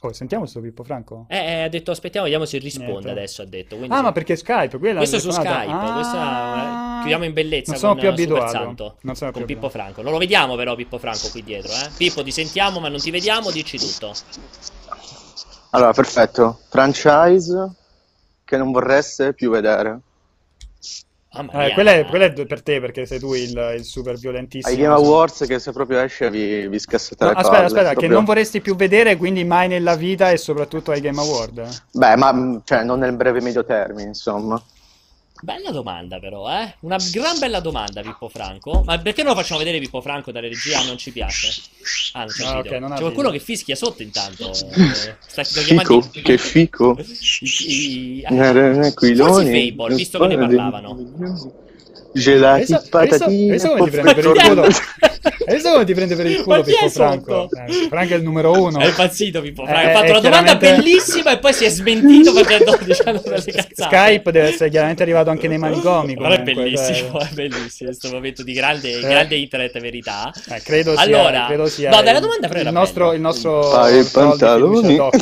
Oh, sentiamo questo Pippo Franco? Ha detto aspettiamo, vediamo se risponde. Niente. Adesso ha detto. Quindi... Ah, ma perché Skype? Questo è su Skype. Questa... Chiudiamo in bellezza. Non sono più abituato. Non sono con più Pippo Franco. Non lo vediamo però Pippo Franco qui dietro, eh? Pippo, ti sentiamo ma non ti vediamo, dici tutto. Allora, perfetto. Franchise che non vorreste più vedere. Oh, quella è per te perché sei tu il super violentissimo. Ai Game Awards che se proprio esce vi scassate le palle. Aspetta, proprio... che non vorresti più vedere quindi mai nella vita e soprattutto ai Game Awards? Beh, ma cioè non nel breve medio termine, insomma. Bella domanda però, eh? Una gran bella domanda Pippo Franco. Ma perché non lo facciamo vedere Pippo Franco dalla regia? Non ci piace. Ah, non c'è video. Okay, non c'è qualcuno che fischia sotto intanto. Che fico. Forse Fable, visto che ne parlavano. Gelati, patatine. Adesso come ti prende per il culo Pippo Franco? Franco è il numero uno. È impazzito Pippo Franco. Ha fatto una domanda bellissima e poi si è smentito facendo diciamo delle cazzate. Skype deve essere chiaramente arrivato anche nei manicomi. Però comunque, è bellissimo. Questo momento di grande internet verità. Credo sia. Allora, dalla domanda però il nostro lo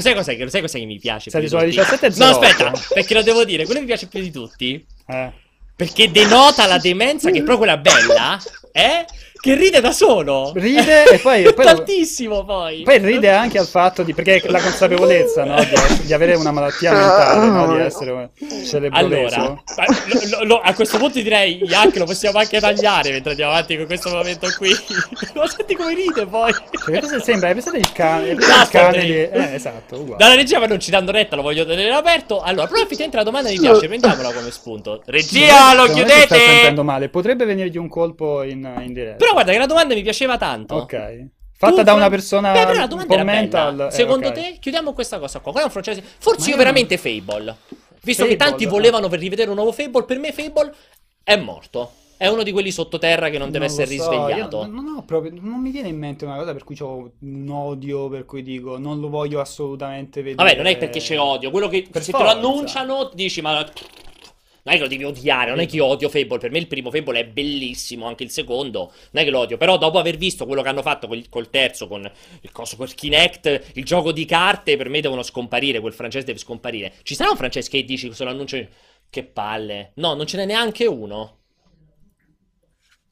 sai cos'è che mi piace? Sali sulla 17 0. No, aspetta, perché lo devo dire, quello che mi piace più di tutti. Perché denota la demenza, che è proprio quella bella, che ride da solo. Ride e poi tantissimo poi. Poi ride anche al fatto di... Perché la consapevolezza, no? Di avere una malattia mentale, no? Di essere celebroleso. Allora, a questo punto direi, Jack, lo possiamo anche tagliare mentre andiamo avanti con questo momento qui. Ma senti come ride poi. Cioè, cosa sembra? Hai pensato il cane? Esatto, uguale. Dalla regia ma non ci danno retta, lo voglio tenere aperto. Allora, però effettivamente la domanda mi piace, prendiamola come spunto. Regia, lo chiudete! Sta sentendo male, potrebbe venirgli un colpo in diretta. Però guarda che la domanda mi piaceva tanto. Ok. Fatta da una persona. Beh, però la domanda era bella. Secondo te? Chiudiamo questa cosa qua. Qual è un francese? Forse io veramente Fable. Visto che tanti volevano per rivedere un nuovo Fable, per me Fable è morto. È uno di quelli sottoterra che non deve essere risvegliato. Non mi viene in mente una cosa per cui ho un odio, per cui dico non lo voglio assolutamente vedere. Vabbè, non è perché c'è odio. Quello che se te lo annunciano dici ma... Non è che lo devi odiare, non è che io odio Fable, per me il primo Fable è bellissimo, anche il secondo, non è che lo odio, però dopo aver visto quello che hanno fatto col terzo, con il coso, col Kinect, il gioco di carte, per me devono scomparire, quel franchise deve scomparire. Ci sarà un franchise che dici, se lo annuncio, che palle, no, non ce n'è neanche uno.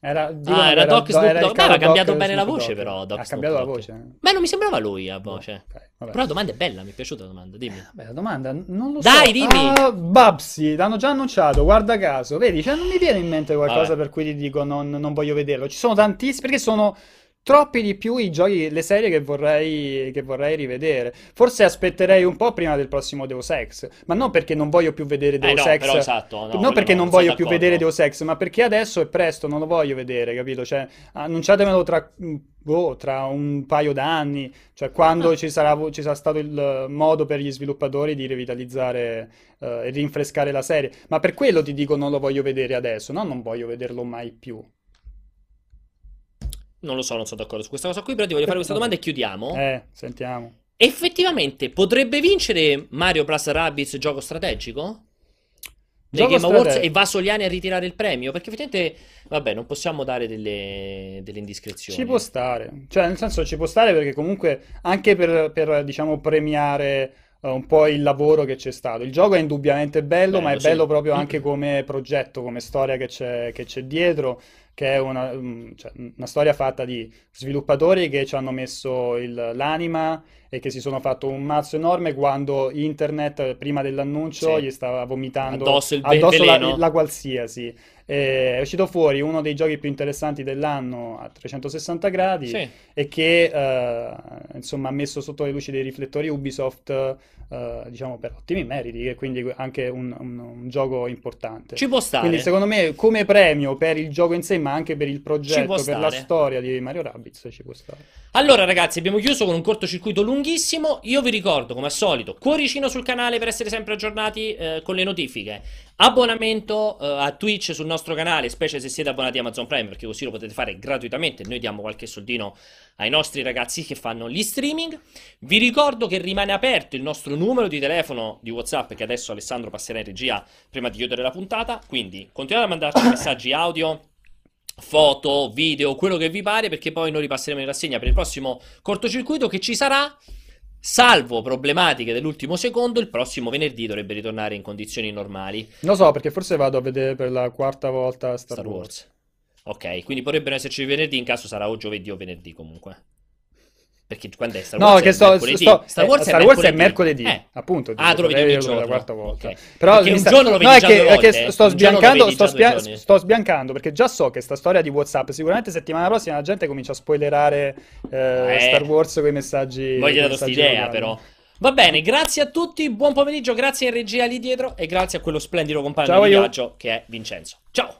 Era Doc Snoop Dogg. Aveva cambiato bene la voce, però. Ha cambiato la voce. Ma non mi sembrava lui a voce. Però la domanda è bella, mi è piaciuta la domanda. Dimmi. Vabbè, la domanda non lo so. Dai, dimmi. Babsi, l'hanno già annunciato, guarda caso. Vedi, cioè non mi viene in mente qualcosa per cui ti dico non voglio vederlo. Ci sono tantissimi, perché sono troppi di più i giochi, le serie che vorrei rivedere. Forse aspetterei un po' prima del prossimo Deus Ex, ma non perché non voglio più vedere Deus Ex, però, esatto, no, non perché non voglio più vedere Deus Ex, ma perché adesso è presto, non lo voglio vedere, capito? Cioè, annunciatemelo tra un paio d'anni, cioè quando ci sarà stato il modo per gli sviluppatori di revitalizzare e rinfrescare la serie. Ma per quello ti dico non lo voglio vedere adesso, no? Non voglio vederlo mai più. Non lo so, non sono d'accordo su questa cosa qui, però ti voglio fare questa domanda e chiudiamo. Sentiamo. Effettivamente, potrebbe vincere Mario Plus Rabbids gioco strategico? Nei Game Awards e va Soliani a ritirare il premio? Perché effettivamente, vabbè, non possiamo dare delle indiscrezioni. Ci può stare. Cioè, nel senso, ci può stare perché comunque, anche per diciamo, premiare un po' il lavoro che c'è stato. Il gioco è indubbiamente bello, ma è bello proprio anche come progetto, come storia che c'è dietro, che è una storia fatta di sviluppatori che ci hanno messo l'anima e che si sono fatto un mazzo enorme quando internet, prima dell'annuncio, gli stava vomitando addosso la qualsiasi. È uscito fuori uno dei giochi più interessanti dell'anno a 360 gradi e che insomma ha messo sotto le luci dei riflettori Ubisoft diciamo per ottimi meriti e quindi anche un gioco importante. Ci può stare. Quindi secondo me come premio per il gioco in sé ma anche per il progetto, per la storia di Mario Rabbids ci può stare. Allora ragazzi abbiamo chiuso con un cortocircuito lunghissimo, io vi ricordo come al solito cuoricino sul canale per essere sempre aggiornati con le notifiche. Abbonamento a Twitch sul nostro canale, specie se siete abbonati a Amazon Prime, perché così lo potete fare gratuitamente. Noi diamo qualche soldino ai nostri ragazzi che fanno gli streaming. Vi ricordo che rimane aperto il nostro numero di telefono di WhatsApp, che adesso Alessandro passerà in regia prima di chiudere la puntata. Quindi continuate a mandarci messaggi audio, foto, video, quello che vi pare, perché poi noi ripasseremo in rassegna per il prossimo cortocircuito che ci sarà. Salvo problematiche dell'ultimo secondo, il prossimo venerdì dovrebbe ritornare in condizioni normali. Non so, perché forse vado a vedere per la quarta volta Star Wars. Ok, quindi potrebbero esserci venerdì, in caso sarà o giovedì o venerdì comunque. Perché quando è Star Wars? No, che Star Wars è mercoledì. Appunto. Ah, trovi il giorno la quarta volta. Okay. Però un giorno lo vedi sto sbiancando perché già so che sta storia di WhatsApp sicuramente settimana prossima la gente comincia a spoilerare Star Wars con i messaggi. Voi gli dato quest'idea però. Va bene, grazie a tutti, buon pomeriggio, grazie in regia lì dietro e grazie a quello splendido compagno di viaggio che è Vincenzo. Ciao.